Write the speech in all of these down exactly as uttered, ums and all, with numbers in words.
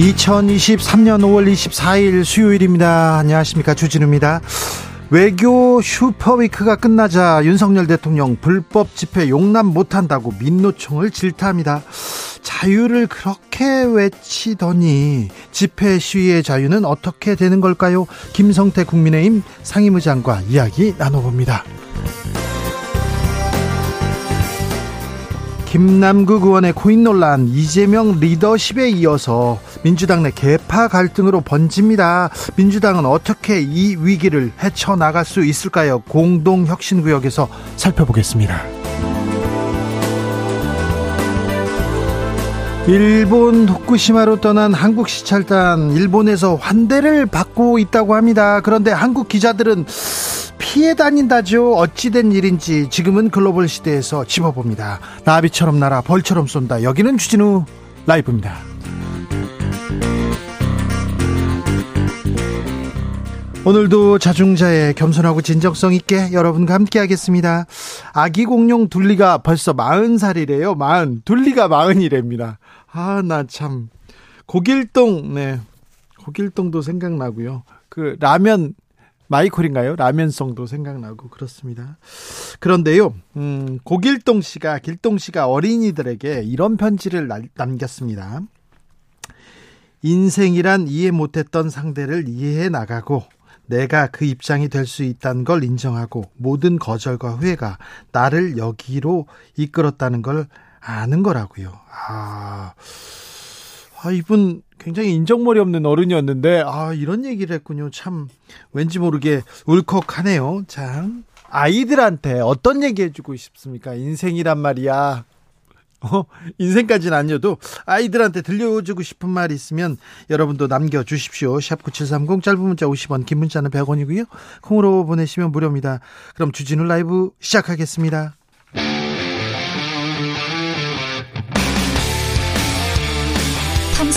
이천이십삼년 오월 이십사일 수요일입니다. 안녕하십니까, 주진우입니다. 외교 슈퍼위크가 끝나자 윤석열 대통령 불법 집회 용납 못한다고 민노총을 질타합니다. 자유를 그렇게 외치더니 집회 시위의 자유는 어떻게 되는 걸까요? 김성태 국민의힘 상임의장과 이야기 나눠봅니다. 김남국 의원의 코인 논란, 이재명 리더십에 이어서 민주당 내 계파 갈등으로 번집니다. 민주당은 어떻게 이 위기를 헤쳐나갈 수 있을까요? 공동혁신구역에서 살펴보겠습니다. 일본 후쿠시마로 떠난 한국 시찰단, 일본에서 환대를 받고 있다고 합니다. 그런데 한국 기자들은 피해 다닌다죠. 어찌된 일인지 지금은 글로벌 시대에서 짚어봅니다. 나비처럼 날아 벌처럼 쏜다. 여기는 주진우 라이브입니다. 오늘도 자중자애, 겸손하고 진정성 있게 여러분과 함께하겠습니다. 아기 공룡 둘리가 벌써 마흔 살이래요. 마흔. 둘리가 마흔이랍니다. 아, 나 참. 고길동, 네. 고길동도 생각나고요. 그 라면 마이콜인가요? 라면성도 생각나고 그렇습니다. 그런데요, 음, 고길동 씨가, 길동 씨가 어린이들에게 이런 편지를 남겼습니다. 인생이란 이해 못했던 상대를 이해해 나가고 내가 그 입장이 될 수 있다는 걸 인정하고 모든 거절과 후회가 나를 여기로 이끌었다는 걸 아는 거라고요. 아, 아 이분 굉장히 인정머리 없는 어른이었는데 아 이런 얘기를 했군요. 참 왠지 모르게 울컥하네요. 참, 아이들한테 어떤 얘기 해주고 싶습니까? 인생이란 말이야. 어? 인생까지는 아니어도 아이들한테 들려주고 싶은 말이 있으면 여러분도 남겨주십시오. 샵 구칠삼공, 짧은 문자 오십 원, 긴 문자는 백 원이고요. 콩으로 보내시면 무료입니다. 그럼 주진우 라이브 시작하겠습니다.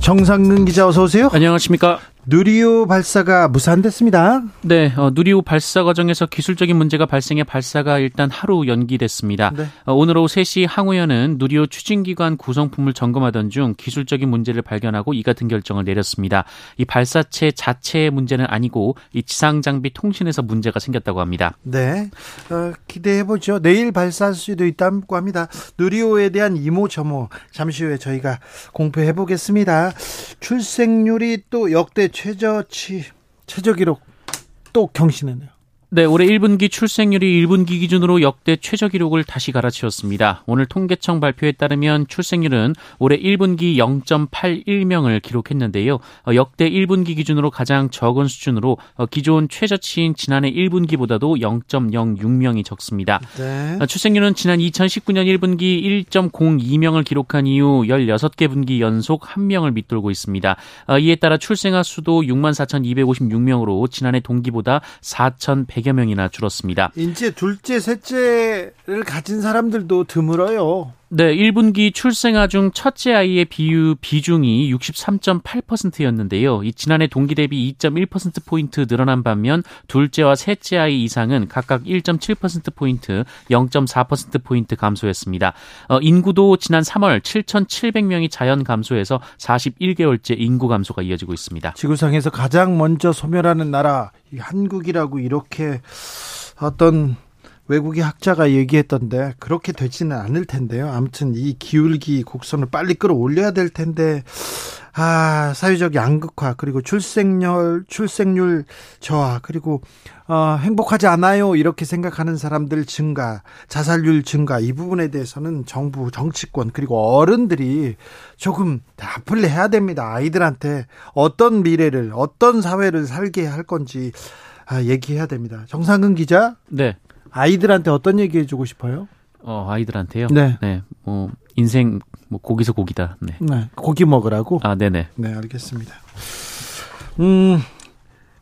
정상근 기자 어서 오세요. 안녕하십니까. 누리호 발사가 무산됐습니다. 네, 어, 누리호 발사 과정에서 기술적인 문제가 발생해 발사가 일단 하루 연기됐습니다. 네. 어, 오늘 오후 세 시 항우연은 누리호 추진기관 구성품을 점검하던 중 기술적인 문제를 발견하고 이 같은 결정을 내렸습니다. 이 발사체 자체의 문제는 아니고 이 지상장비 통신에서 문제가 생겼다고 합니다. 네, 어, 기대해보죠. 내일 발사할 수도 있다고 합니다. 누리호에 대한 이모저모 잠시 후에 저희가 공표해보겠습니다. 출생률이 또 역대 최저치, 최저기록 또 경신했네요. 네, 올해 일 분기 출생률이 일 분기 기준으로 역대 최저기록을 다시 갈아치웠습니다. 오늘 통계청 발표에 따르면 출생률은 올해 일 분기 영점팔일명을 기록했는데요. 역대 일 분기 기준으로 가장 적은 수준으로 기존 최저치인 지난해 일 분기보다도 영점영육명이 적습니다. 네. 출생률은 지난 이천십구년 일 분기 일점공이명을 기록한 이후 열여섯 개 분기 연속 일 명을 밑돌고 있습니다. 이에 따라 출생아 수도 육만 사천이백오십육명으로 지난해 동기보다 사천백여 명이나 줄었습니다. 이제 둘째, 셋째를 가진 사람들도 드물어요. 네, 일 분기 출생아 중 첫째 아이의 비유 비중이 육십삼점팔 퍼센트였는데요. 이 지난해 동기 대비 이점일 퍼센트포인트 늘어난 반면 둘째와 셋째 아이 이상은 각각 일점칠 퍼센트포인트, 영점사 퍼센트포인트 감소했습니다. 어, 인구도 지난 삼월 칠천칠백명이 자연 감소해서 사십일 개월째 인구 감소가 이어지고 있습니다. 지구상에서 가장 먼저 소멸하는 나라 한국이라고 이렇게 어떤 외국의 학자가 얘기했던데 그렇게 되지는 않을 텐데요. 아무튼 이 기울기 곡선을 빨리 끌어올려야 될 텐데 아 사회적 양극화 그리고 출생률 출생률 저하 그리고 어, 행복하지 않아요 이렇게 생각하는 사람들 증가, 자살률 증가 이 부분에 대해서는 정부, 정치권 그리고 어른들이 조금 답을 해야 됩니다. 아이들한테 어떤 미래를 어떤 사회를 살게 할 건지 아, 얘기해야 됩니다. 정상근 기자. 네. 아이들한테 어떤 얘기 해주고 싶어요? 어, 아이들한테요? 네. 네. 뭐, 인생, 뭐, 고기서 고기다. 네. 네. 고기 먹으라고? 아, 네네. 네, 알겠습니다. 음,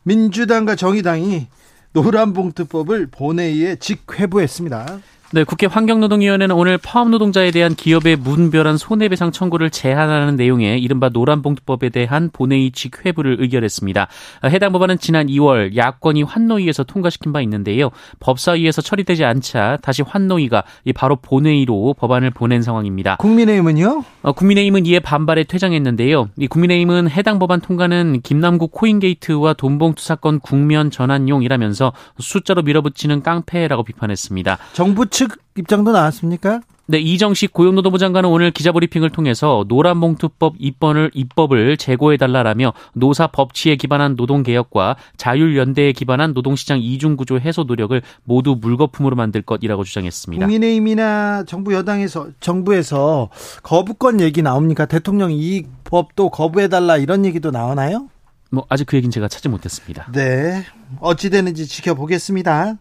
민주당과 정의당이 노란봉투법을 본회의에 직회부했습니다. 네, 국회 환경노동위원회는 오늘 파업노동자에 대한 기업의 무분별한 손해배상 청구를 제한하는 내용의 이른바 노란봉투법에 대한 본회의 직회부를 의결했습니다. 해당 법안은 지난 이월 야권이 환노위에서 통과시킨 바 있는데요. 법사위에서 처리되지 않자 다시 환노위가 바로 본회의로 법안을 보낸 상황입니다. 국민의힘은요? 어, 국민의힘은 이에 반발에 퇴장했는데요. 이 국민의힘은 해당 법안 통과는 김남국 코인게이트와 돈봉투 사건 국면 전환용이라면서 숫자로 밀어붙이는 깡패라고 비판했습니다. 정부 측 입장도 나왔습니까? 네, 이정식 고용노동부 장관은 오늘 기자브리핑을 통해서 노란봉투법 입법을, 입법을 제고해달라라며 노사 법치에 기반한 노동개혁과 자율연대에 기반한 노동시장 이중구조 해소 노력을 모두 물거품으로 만들 것이라고 주장했습니다. 국민의힘이나 정부 여당에서, 정부에서 거부권 얘기 나옵니까? 대통령이 이 법도 거부해달라 이런 얘기도 나오나요? 뭐 아직 그 얘기는 제가 찾지 못했습니다. 네, 어찌 되는지 지켜보겠습니다.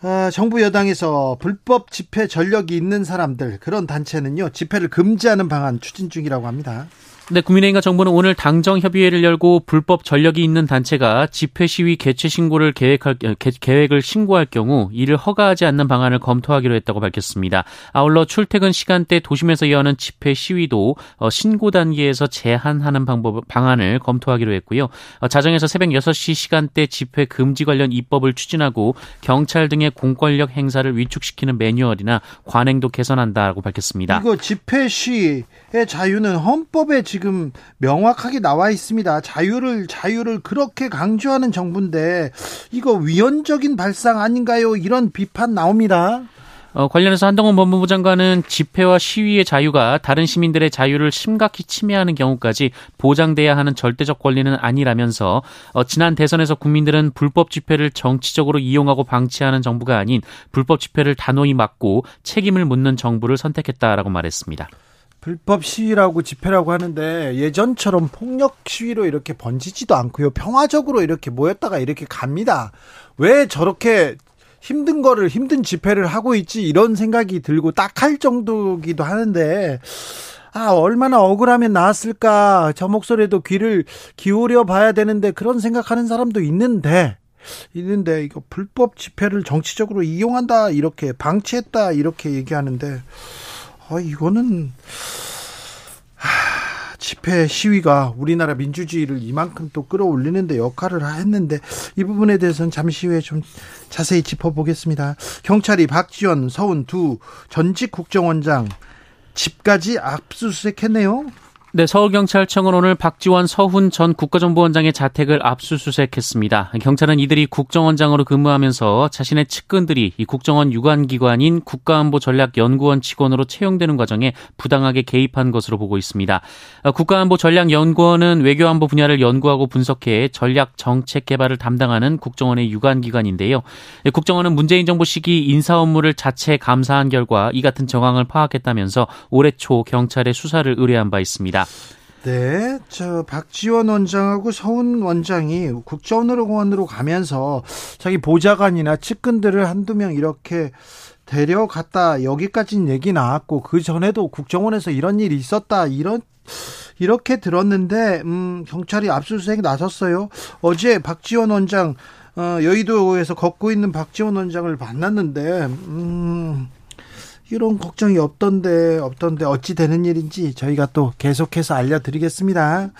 어, 정부 여당에서 불법 집회 전력이 있는 사람들 그런 단체는요 집회를 금지하는 방안 추진 중이라고 합니다. 네, 국민의힘과 정부는 오늘 당정협의회를 열고 불법 전력이 있는 단체가 집회 시위 개최 신고를 계획할, 계획을 신고할 경우 이를 허가하지 않는 방안을 검토하기로 했다고 밝혔습니다. 아울러 출퇴근 시간대 도심에서 여는 집회 시위도 신고 단계에서 제한하는 방법, 방안을 검토하기로 했고요. 자정에서 새벽 여섯 시 시간대 집회 금지 관련 입법을 추진하고 경찰 등의 공권력 행사를 위축시키는 매뉴얼이나 관행도 개선한다고 밝혔습니다. 이거 집회 시위의 자유는 헌법에 지 지금 명확하게 나와 있습니다. 자유를 자유를 그렇게 강조하는 정부인데 이거 위헌적인 발상 아닌가요? 이런 비판 나옵니다. 어, 관련해서 한동훈 법무부 장관은 집회와 시위의 자유가 다른 시민들의 자유를 심각히 침해하는 경우까지 보장돼야 하는 절대적 권리는 아니라면서 어, 지난 대선에서 국민들은 불법 집회를 정치적으로 이용하고 방치하는 정부가 아닌 불법 집회를 단호히 막고 책임을 묻는 정부를 선택했다라고 말했습니다. 불법 시위라고 집회라고 하는데 예전처럼 폭력 시위로 이렇게 번지지도 않고요. 평화적으로 이렇게 모였다가 이렇게 갑니다. 왜 저렇게 힘든 거를 힘든 집회를 하고 있지 이런 생각이 들고 딱할 정도기도 하는데 아 얼마나 억울하면 나왔을까. 저 목소리에도 귀를 기울여 봐야 되는데 그런 생각하는 사람도 있는데 있는데 이거 불법 집회를 정치적으로 이용한다 이렇게 방치했다 이렇게 얘기하는데 어, 이거는 하, 집회 시위가 우리나라 민주주의를 이만큼 또 끌어올리는데 역할을 했는데 이 부분에 대해서는 잠시 후에 좀 자세히 짚어보겠습니다. 경찰이 박지원, 서훈 두 전직 국정원장 집까지 압수수색했네요. 네, 서울경찰청은 오늘 박지원, 서훈 전 국가정보원장의 자택을 압수수색했습니다. 경찰은 이들이 국정원장으로 근무하면서 자신의 측근들이 이 국정원 유관기관인 국가안보전략연구원 직원으로 채용되는 과정에 부당하게 개입한 것으로 보고 있습니다. 국가안보전략연구원은 외교안보 분야를 연구하고 분석해 전략정책 개발을 담당하는 국정원의 유관기관인데요. 국정원은 문재인 정부 시기 인사 업무를 자체 감사한 결과 이 같은 정황을 파악했다면서 올해 초 경찰에 수사를 의뢰한 바 있습니다. 네, 저 박지원 원장하고 서훈 원장이 국정원으로 가면서 자기 보좌관이나 측근들을 한두 명 이렇게 데려갔다 여기까지는 얘기 나왔고 그 전에도 국정원에서 이런 일이 있었다 이런 이렇게 들었는데 음, 경찰이 압수수색에 나섰어요. 어제 박지원 원장 어, 여의도에서 걷고 있는 박지원 원장을 만났는데. 음, 이런 걱정이 없던데 없던데 어찌 되는 일인지 저희가 또 계속해서 알려드리겠습니다.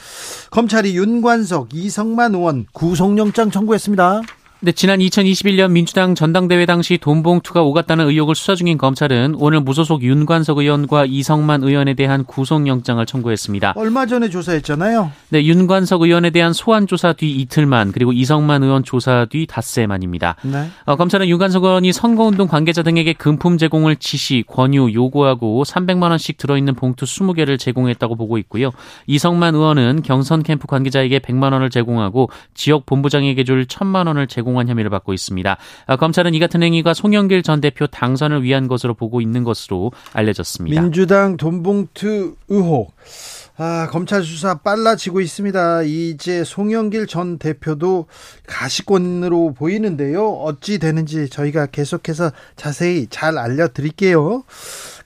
검찰이 윤관석, 이성만 의원 구속영장 청구했습니다. 근데 지난 이천이십일 년 민주당 전당대회 당시 돈 봉투가 오갔다는 의혹을 수사 중인 검찰은 오늘 무소속 윤관석 의원과 이성만 의원에 대한 구속영장을 청구했습니다. 얼마 전에 조사했잖아요. 네, 윤관석 의원에 대한 소환 조사 뒤 이틀만, 그리고 이성만 의원 조사 뒤 닷새 만입니다. 네. 어, 검찰은 윤관석 의원이 선거운동 관계자 등에게 금품 제공을 지시, 권유, 요구하고 삼백만 원씩 들어있는 봉투 스무 개를 제공했다고 보고 있고요. 이성만 의원은 경선 캠프 관계자에게 백만 원을 제공하고 지역 본부장에게 줄 천만 원을 제공했습니다. 공한 혐의를 받고 있습니다. 검찰은 이 같은 행위가 송영길 전 대표 당선을 위한 것으로 보고 있는 것으로 알려졌습니다. 민주당 돈봉투 의혹. 아, 검찰 수사 빨라지고 있습니다. 이제 송영길 전 대표도 가시권으로 보이는데요. 어찌 되는지 저희가 계속해서 자세히 잘 알려드릴게요.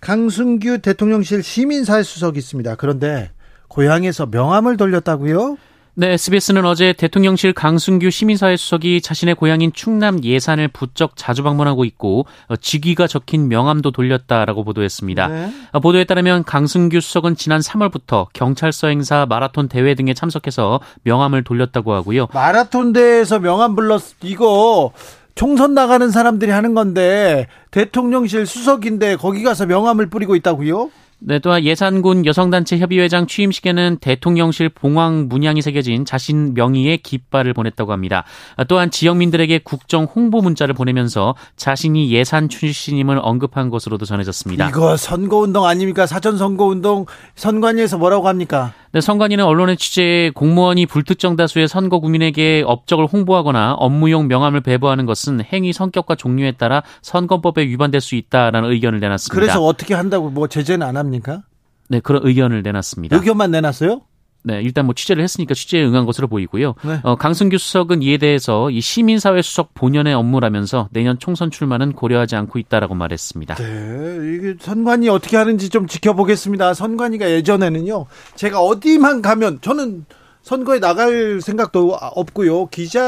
강승규 대통령실 시민사회수석이 있습니다. 그런데 고향에서 명함을 돌렸다고요? 네, 에스비에스는 어제 대통령실 강승규 시민사회 수석이 자신의 고향인 충남 예산을 부쩍 자주 방문하고 있고 직위가 적힌 명함도 돌렸다라고 보도했습니다. 네. 보도에 따르면 강승규 수석은 지난 삼월부터 경찰서 행사, 마라톤 대회 등에 참석해서 명함을 돌렸다고 하고요. 마라톤 대회에서 명함 불렀 이거 총선 나가는 사람들이 하는 건데 대통령실 수석인데 거기 가서 명함을 뿌리고 있다고요? 네, 또한 예산군 여성단체 협의회장 취임식에는 대통령실 봉황 문양이 새겨진 자신 명의의 깃발을 보냈다고 합니다. 또한 지역민들에게 국정 홍보 문자를 보내면서 자신이 예산 출신임을 언급한 것으로도 전해졌습니다. 이거 선거운동 아닙니까? 사전선거운동 선관위에서 뭐라고 합니까? 네, 선관위는 언론의 취재에 공무원이 불특정 다수의 선거 국민에게 업적을 홍보하거나 업무용 명함을 배부하는 것은 행위 성격과 종류에 따라 선거법에 위반될 수 있다라는 의견을 내놨습니다. 그래서 어떻게 한다고 뭐 제재는 안 합니까? 네, 그런 의견을 내놨습니다. 의견만 내놨어요? 네, 일단 뭐 취재를 했으니까 취재에 응한 것으로 보이고요. 네. 어, 강승규 수석은 이에 대해서 이 시민사회 수석 본연의 업무라면서 내년 총선 출마는 고려하지 않고 있다라고 말했습니다. 네, 이게 선관위 어떻게 하는지 좀 지켜보겠습니다. 선관위가 예전에는요, 제가 어디만 가면 저는 선거에 나갈 생각도 없고요, 기자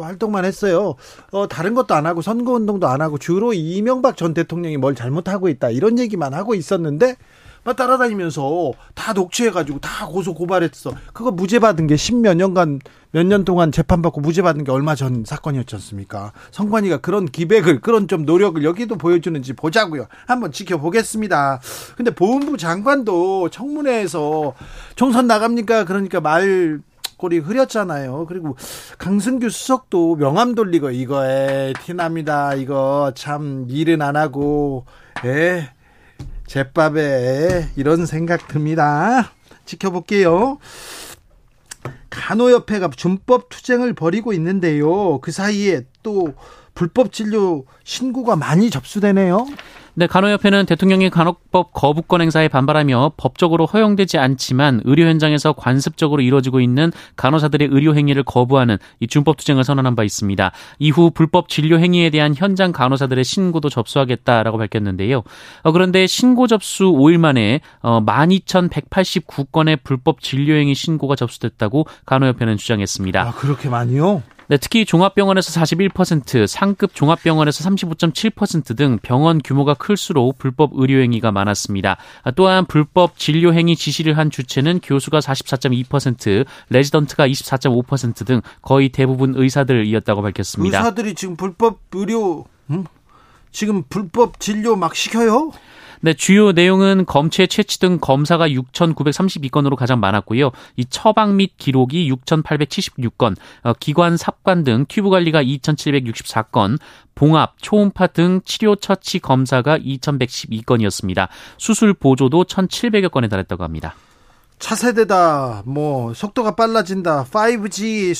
활동만 했어요. 어, 다른 것도 안 하고 선거운동도 안 하고 주로 이명박 전 대통령이 뭘 잘못하고 있다 이런 얘기만 하고 있었는데 막 따라다니면서 다 녹취해가지고 다 고소 고발했어. 그거 무죄 받은 게 십몇 년간 몇 년 동안 재판받고 무죄 받은 게 얼마 전 사건이었지 않습니까? 선관위가 그런 기백을, 그런 좀 노력을 여기도 보여주는지 보자고요. 한번 지켜보겠습니다. 근데 보훈부 장관도 청문회에서 총선 나갑니까? 그러니까 말 꼬리 흐렸잖아요. 그리고 강승규 수석도 명함 돌리고 이거에 티납니다. 이거 참 일은 안 하고 에. 제밥에 이런 생각 듭니다. 지켜볼게요. 간호협회가 준법 투쟁을 벌이고 있는데요. 그 사이에 또 불법 진료 신고가 많이 접수되네요. 네, 간호협회는 대통령의 간호법 거부권 행사에 반발하며 법적으로 허용되지 않지만 의료 현장에서 관습적으로 이루어지고 있는 간호사들의 의료 행위를 거부하는 이 준법 투쟁을 선언한 바 있습니다. 이후 불법 진료 행위에 대한 현장 간호사들의 신고도 접수하겠다라고 밝혔는데요. 어, 그런데 신고 접수 오 일 만에 어, 만 이천백팔십구 건의 불법 진료 행위 신고가 접수됐다고 간호협회는 주장했습니다. 아, 그렇게 많이요? 네, 특히 종합병원에서 사십일 퍼센트, 상급 종합병원에서 삼십오 점 칠 퍼센트 등 병원 규모가 클수록 불법 의료행위가 많았습니다. 또한 불법 진료행위 지시를 한 주체는 교수가 사십사 점 이 퍼센트, 레지던트가 이십사 점 오 퍼센트 등 거의 대부분 의사들이었다고 밝혔습니다. 의사들이 지금 불법 의료, 음? 지금 불법 진료 막 시켜요? 네, 주요 내용은 검체 채취 등 검사가 육천구백삼십이 건으로 가장 많았고요. 이 처방 및 기록이 육천팔백칠십육 건, 기관 삽관 등 튜브 관리가 이천칠백육십사 건, 봉합, 초음파 등 치료 처치 검사가 이천백십이 건이었습니다. 수술 보조도 천칠백여 건에 달했다고 합니다. 차세대다, 뭐 속도가 빨라진다, 파이브지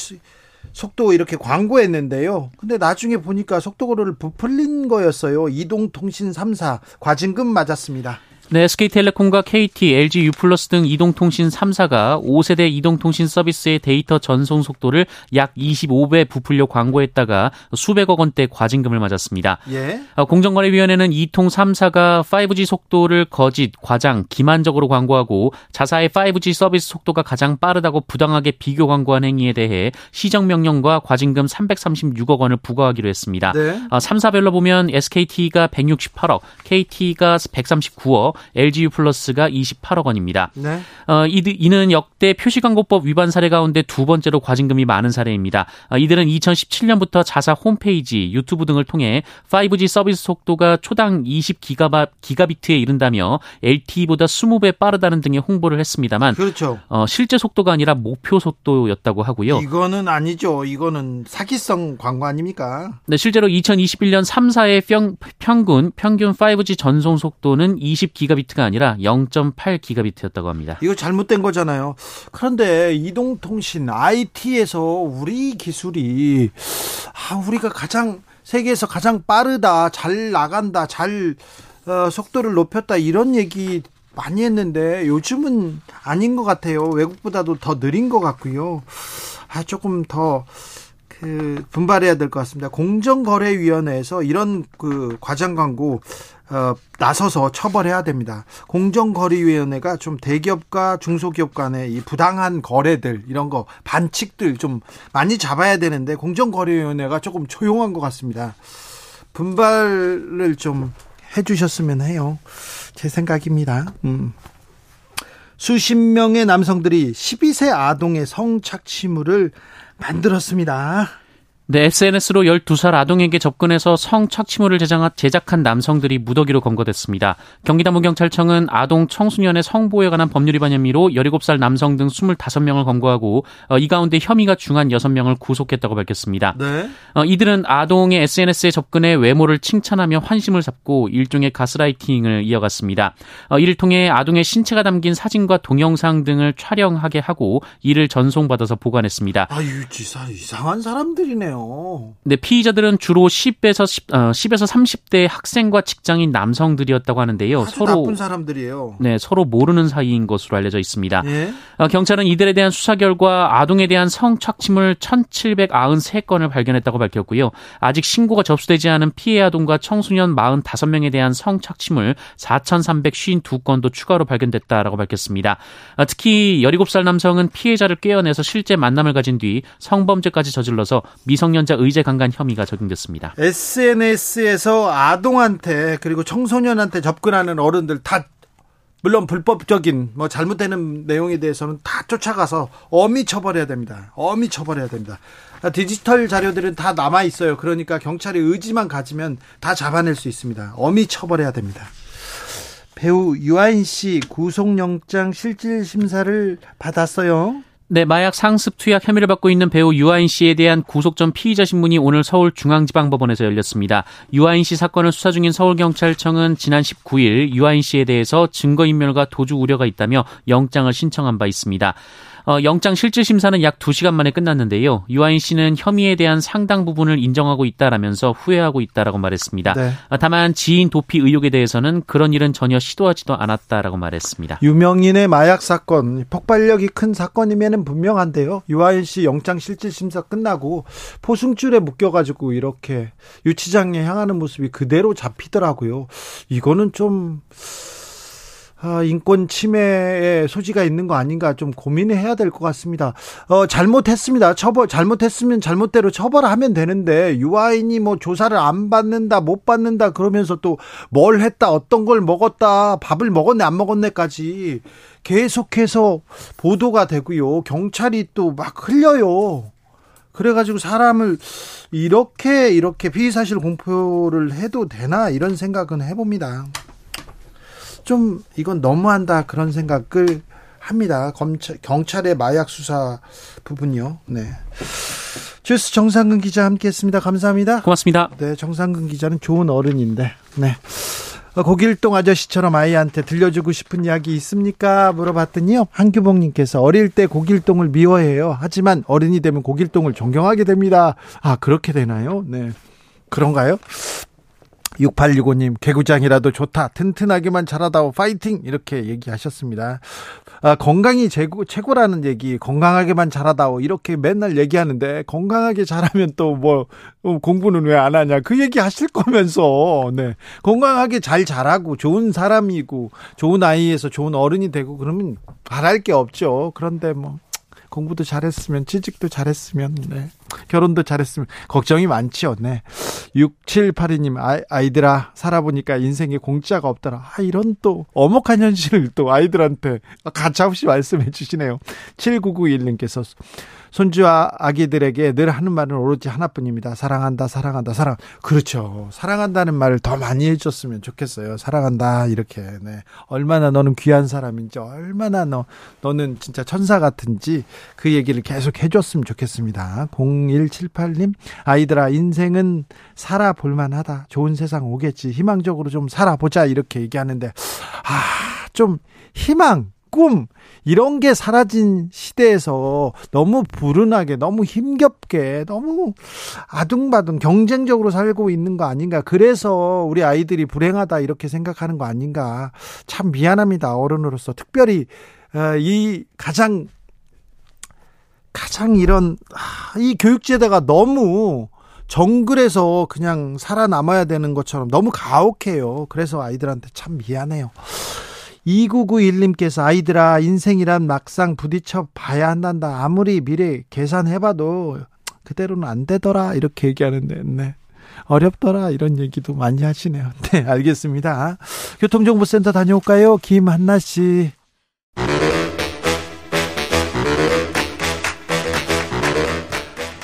속도 이렇게 광고했는데요. 근데 나중에 보니까 속도를 부풀린 거였어요. 이동통신 삼 사 과징금 맞았습니다. 네, 에스케이텔레콤과 케이티, 엘지유플러스 등 이동통신 삼 사가 오 세대 이동통신 서비스의 데이터 전송 속도를 약 이십오 배 부풀려 광고했다가 수백억 원대 과징금을 맞았습니다. 예. 공정거래위원회는 이통 삼 사가 파이브지 속도를 거짓, 과장, 기만적으로 광고하고 자사의 파이브지 서비스 속도가 가장 빠르다고 부당하게 비교 광고한 행위에 대해 시정명령과 과징금 삼백삼십육억 원을 부과하기로 했습니다. 네. 삼 사별로 보면 에스케이티가 백육십팔억, 케이티가 백삼십구억, 엘지유플러스가 이십팔억 원입니다. 네. 어, 이는 역대 표시광고법 위반 사례 가운데 두 번째로 과징금이 많은 사례입니다. 어, 이들은 이천십칠 년부터 자사 홈페이지, 유튜브 등을 통해 파이브지 서비스 속도가 초당 이십 기가바이트에 이른다며 엘티이보다 이십 배 빠르다는 등의 홍보를 했습니다만, 그렇죠. 어, 실제 속도가 아니라 목표 속도였다고 하고요. 이거는 아니죠. 이거는 사기성 광고 아닙니까? 네, 실제로 이천이십일 년 삼 사의 평, 평균 평균 파이브지 전송 속도는 이십 기가바이트가 아니라 영 점 팔 기가바이트였다고 합니다. 이거 잘못된 거잖아요. 그런데 이동통신 아이티에서 우리 기술이 아, 우리가 가장 세계에서 가장 빠르다, 잘 나간다, 잘 어, 속도를 높였다 이런 얘기 많이 했는데 요즘은 아닌 것 같아요. 외국보다도 더 느린 것 같고요. 아, 조금 더 그 분발해야 될 것 같습니다. 공정거래위원회에서 이런 그 과장 광고 어, 나서서 처벌해야 됩니다. 공정거래위원회가 좀 대기업과 중소기업 간의 이 부당한 거래들 이런 거 반칙들 좀 많이 잡아야 되는데 공정거래위원회가 조금 조용한 것 같습니다. 분발을 좀 해주셨으면 해요. 제 생각입니다. 음. 수십 명의 남성들이 십이 세 아동의 성착취물을 만들었습니다. 네, 에스엔에스로 열두 살 아동에게 접근해서 성착취물을 제작한 남성들이 무더기로 검거됐습니다. 경기남부경찰청은 아동 청소년의 성보호에 관한 법률 위반 혐의로 열일곱 살 남성 등 이십오 명을 검거하고 이 가운데 혐의가 중한 여섯 명을 구속했다고 밝혔습니다. 네. 이들은 아동의 에스엔에스에 접근해 외모를 칭찬하며 환심을 샀고 일종의 가스라이팅을 이어갔습니다. 이를 통해 아동의 신체가 담긴 사진과 동영상 등을 촬영하게 하고 이를 전송받아서 보관했습니다. 아유, 진짜 이상한 사람들이네요. 네, 피의자들은 주로 십에서, 십, 어, 십에서 삼십 대 학생과 직장인 남성들이었다고 하는데요. 아주 서로 나쁜 사람들이에요. 네, 서로 모르는 사이인 것으로 알려져 있습니다. 예? 어, 경찰은 이들에 대한 수사 결과 아동에 대한 성착취물 천칠백구십삼 건을 발견했다고 밝혔고요. 아직 신고가 접수되지 않은 피해 아동과 청소년 사십오 명에 대한 성착취물 사천삼백오십이 건도 추가로 발견됐다라고 밝혔습니다. 어, 특히 열일곱 살 남성은 피해자를 꿰어내서 실제 만남을 가진 뒤 성범죄까지 저질러서 미 성년자 의제 강간 혐의가 적용됐습니다. 에스엔에스에서 아동한테 그리고 청소년한테 접근하는 어른들 다 물론 불법적인 뭐 잘못되는 내용에 대해서는 다 쫓아가서 엄히 처벌해야 됩니다. 엄히 처벌해야 됩니다. 디지털 자료들은 다 남아 있어요. 그러니까 경찰이 의지만 가지면 다 잡아낼 수 있습니다. 엄히 처벌해야 됩니다. 배우 유아인 씨 구속영장 실질 심사를 받았어요. 네, 마약 상습 투약 혐의를 받고 있는 배우 유아인 씨에 대한 구속 전 피의자 신문이 오늘 서울중앙지방법원에서 열렸습니다. 유아인 씨 사건을 수사 중인 서울경찰청은 지난 십구 일 유아인 씨에 대해서 증거인멸과 도주 우려가 있다며 영장을 신청한 바 있습니다. 어, 영장 실질 심사는 약 두 시간 만에 끝났는데요. 유아인 씨는 혐의에 대한 상당 부분을 인정하고 있다라면서 후회하고 있다라고 말했습니다. 네. 다만 지인 도피 의혹에 대해서는 그런 일은 전혀 시도하지도 않았다라고 말했습니다. 유명인의 마약 사건, 폭발력이 큰 사건이면은 분명한데요. 유아인 씨 영장 실질 심사 끝나고 포승줄에 묶여가지고 이렇게 유치장에 향하는 모습이 그대로 잡히더라고요. 이거는 좀... 아, 인권 침해의 소지가 있는 거 아닌가 좀 고민해야 될 것 같습니다. 어, 잘못했습니다. 처벌, 잘못했으면 잘못대로 처벌하면 되는데, 유아인이 뭐 조사를 안 받는다, 못 받는다, 그러면서 또 뭘 했다, 어떤 걸 먹었다, 밥을 먹었네, 안 먹었네까지 계속해서 보도가 되고요. 경찰이 또 막 흘려요. 그래가지고 사람을 이렇게, 이렇게 피의사실 공표를 해도 되나, 이런 생각은 해봅니다. 좀 이건 너무한다 그런 생각을 합니다. 검찰, 경찰의 마약 수사 부분요. 네, 주스 정상근 기자 함께했습니다. 감사합니다. 고맙습니다. 네, 정상근 기자는 좋은 어른인데, 네, 고길동 아저씨처럼 아이한테 들려주고 싶은 이야기 있습니까? 물어봤더니요, 한규봉님께서 어릴 때 고길동을 미워해요. 하지만 어른이 되면 고길동을 존경하게 됩니다. 아, 그렇게 되나요? 네, 그런가요? 육팔육오 님, 개구장이라도 좋다. 튼튼하게만 자라다오. 파이팅! 이렇게 얘기하셨습니다. 아, 건강이 최고, 최고라는 얘기, 건강하게만 자라다오. 이렇게 맨날 얘기하는데, 건강하게 자라면 또 뭐, 공부는 왜 안 하냐. 그 얘기 하실 거면서, 네. 건강하게 잘 자라고, 좋은 사람이고, 좋은 아이에서 좋은 어른이 되고, 그러면 바랄 게 없죠. 그런데 뭐, 공부도 잘했으면, 취직도 잘했으면, 네. 결혼도 잘했으면 걱정이 많지요. 네. 육칠팔이 님, 아, 아이들아, 살아보니까 인생에 공짜가 없더라. 아, 이런 또 엄혹한 현실을 또 아이들한테 가차없이 말씀해 주시네요. 칠구구일 님께서 손주와 아기들에게 늘 하는 말은 오로지 하나뿐입니다. 사랑한다, 사랑한다, 사랑. 그렇죠. 사랑한다는 말을 더 많이 해줬으면 좋겠어요. 사랑한다, 이렇게. 네. 얼마나 너는 귀한 사람인지, 얼마나 너, 너는 진짜 천사 같은지 그 얘기를 계속 해줬으면 좋겠습니다. 공일칠팔 님, 아이들아, 인생은 살아볼만 하다. 좋은 세상 오겠지. 희망적으로 좀 살아보자. 이렇게 얘기하는데, 아, 좀 희망. 꿈 이런 게 사라진 시대에서 너무 불운하게 너무 힘겹게 너무 아둥바둥 경쟁적으로 살고 있는 거 아닌가. 그래서 우리 아이들이 불행하다 이렇게 생각하는 거 아닌가. 참 미안합니다. 어른으로서 특별히 이 가장 가장 이런 이 교육제도가 너무 정글에서 그냥 살아남아야 되는 것처럼 너무 가혹해요. 그래서 아이들한테 참 미안해요. 이구구일 님께서 아이들아, 인생이란 막상 부딪혀 봐야 한단다. 아무리 미래 계산해봐도 그대로는 안 되더라. 이렇게 얘기하는데, 네. 어렵더라. 이런 얘기도 많이 하시네요. 네, 알겠습니다. 교통정보센터 다녀올까요? 김한나 씨.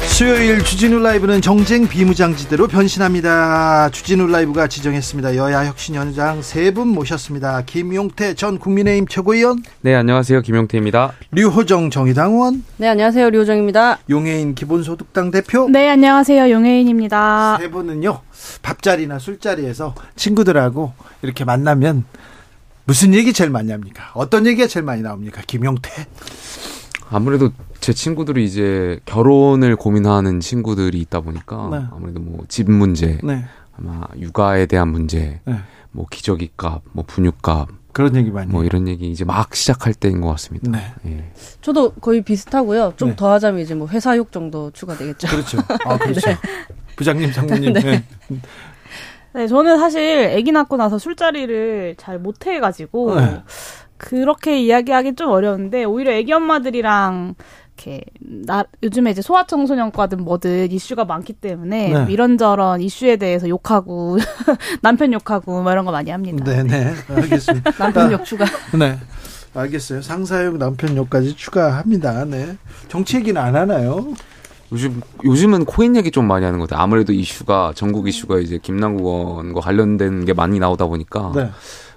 수요일 주진우 라이브는 정쟁 비무장지대로 변신합니다. 주진우 라이브가 지정했습니다. 여야 혁신 현장 세 분 모셨습니다. 김용태 전 국민의힘 최고위원. 네, 안녕하세요. 김용태입니다. 류호정 정의당 의원. 네, 안녕하세요. 류호정입니다. 용혜인 기본소득당 대표. 네, 안녕하세요. 용혜인입니다. 세 분은요, 밥자리나 술자리에서 친구들하고 이렇게 만나면 무슨 얘기 제일 많이 합니까? 어떤 얘기가 제일 많이 나옵니까? 김용태. 아무래도 제 친구들이 이제 결혼을 고민하는 친구들이 있다 보니까 네. 아무래도 뭐 집 문제, 네. 아마 육아에 대한 문제, 네. 뭐 기저귀값, 뭐 분유값 그런 얘기 많이 뭐 이런 얘기 이제 막 시작할 때인 것 같습니다. 네. 예. 저도 거의 비슷하고요. 좀 더 네. 하자면 이제 뭐 회사욕 정도 추가되겠죠. 그렇죠. 아 그렇죠. 네. 부장님, 장모님. 네. 네. 네, 저는 사실 아기 낳고 나서 술자리를 잘 못 해가지고. 네. 그렇게 이야기하기 좀 어려운데 오히려 애기 엄마들이랑 이렇게 나 요즘에 이제 소아청소년과든 뭐든 이슈가 많기 때문에 네. 이런저런 이슈에 대해서 욕하고 남편 욕하고 뭐 이런 거 많이 합니다. 네네 알겠습니다. 남편 욕 추가. 네 알겠어요. 상사욕 남편 욕까지 추가합니다. 네 정치 얘기는 안 하나요? 요즘 요즘은 코인 얘기 좀 많이 하는 것 같아요. 아무래도 이슈가 전국 이슈가 이제 김남국 의원과 관련된 게 많이 나오다 보니까. 네.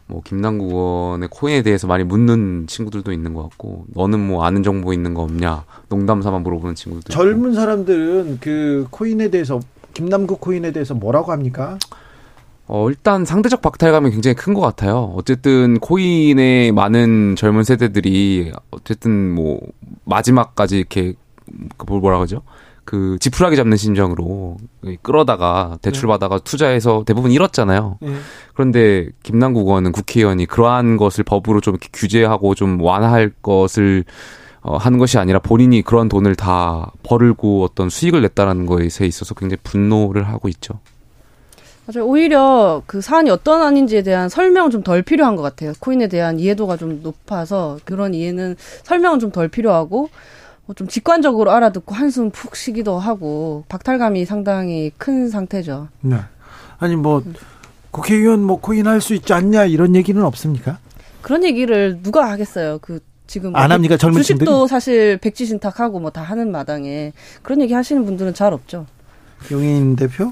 뭐 김남국 의원의 코인에 대해서 많이 묻는 친구들도 있는 것 같고 너는 뭐 아는 정보 있는 거 없냐 농담삼아 물어보는 친구들도 있고. 젊은 사람들은 그 코인에 대해서 김남국 코인에 대해서 뭐라고 합니까? 어, 일단 상대적 박탈감이 굉장히 큰 것 같아요. 어쨌든 코인의 많은 젊은 세대들이 어쨌든 뭐 마지막까지 이렇게 뭐라 그러죠? 그 지푸라기 잡는 심정으로 끌어다가 대출받아가 네. 투자해서 대부분 잃었잖아요. 네. 그런데 김남국 의원은 국회의원이 그러한 것을 법으로 좀 이렇게 규제하고 좀 완화할 것을 어, 하는 것이 아니라 본인이 그런 돈을 다 벌고 어떤 수익을 냈다는 것에 있어서 굉장히 분노를 하고 있죠. 맞아요. 오히려 그 사안이 어떤 안인지에 대한 설명은 좀 덜 필요한 것 같아요. 코인에 대한 이해도가 좀 높아서 그런 이해는 설명은 좀 덜 필요하고 좀 직관적으로 알아듣고 한숨 푹 쉬기도 하고 박탈감이 상당히 큰 상태죠. 네. 아니 뭐 음. 국회의원 뭐 코인 할 수 있지 않냐 이런 얘기는 없습니까? 그런 얘기를 누가 하겠어요. 그 지금 안 합니까? 젊은 친구들 주식도 사실 백지신탁하고 뭐 다 하는 마당에 그런 얘기 하시는 분들은 잘 없죠. 용인 대표?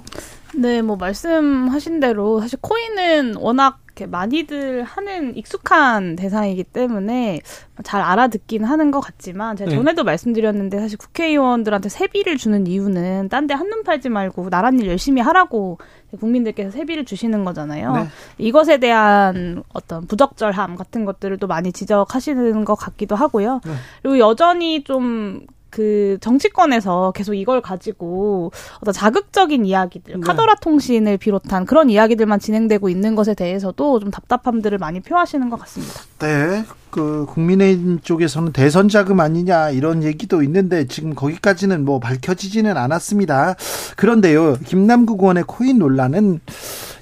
네, 뭐 말씀하신 대로 사실 코인은 워낙 이렇게 많이들 하는 익숙한 대상이기 때문에 잘 알아듣긴 하는 것 같지만 제가 전에도 네. 말씀드렸는데 사실 국회의원들한테 세비를 주는 이유는 딴 데 한눈 팔지 말고 나랏일 열심히 하라고 국민들께서 세비를 주시는 거잖아요. 네. 이것에 대한 어떤 부적절함 같은 것들을 또 많이 지적하시는 것 같기도 하고요. 네. 그리고 여전히 좀 그 정치권에서 계속 이걸 가지고 어떤 자극적인 이야기들, 네. 카더라 통신을 비롯한 그런 이야기들만 진행되고 있는 것에 대해서도 좀 답답함들을 많이 표하시는 것 같습니다. 네, 그 국민의힘 쪽에서는 대선 자금 아니냐 이런 얘기도 있는데 지금 거기까지는 뭐 밝혀지지는 않았습니다. 그런데요, 김남국 의원의 코인 논란은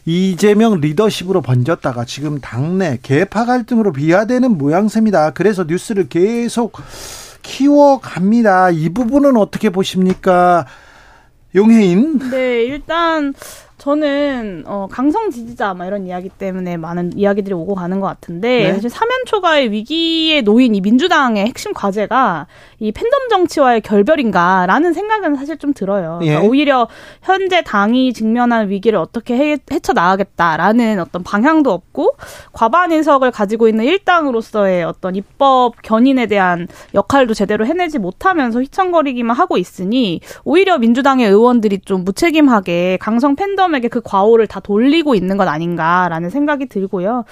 이재명 리더십으로 번졌다가 지금 당내 계파 갈등으로 비화되는 모양새입니다. 그래서 뉴스를 계속 키워갑니다. 이 부분은 어떻게 보십니까? 용혜인? 네, 일단 저는 어, 강성 지지자 막 이런 이야기 때문에 많은 이야기들이 오고 가는 것 같은데 네? 사실 사면 초과의 위기에 놓인 이 민주당의 핵심 과제가 이 팬덤 정치와의 결별인가라는 생각은 사실 좀 들어요. 예? 그러니까 오히려 현재 당이 직면한 위기를 어떻게 해, 헤쳐나가겠다라는 어떤 방향도 없고 과반의석을 가지고 있는 일당으로서의 어떤 입법 견인에 대한 역할도 제대로 해내지 못하면서 휘청거리기만 하고 있으니 오히려 민주당의 의원들이 좀 무책임하게 강성 팬덤 에게 그 과오를 다 돌리고 있는 것 아닌가라는 생각이 들고요.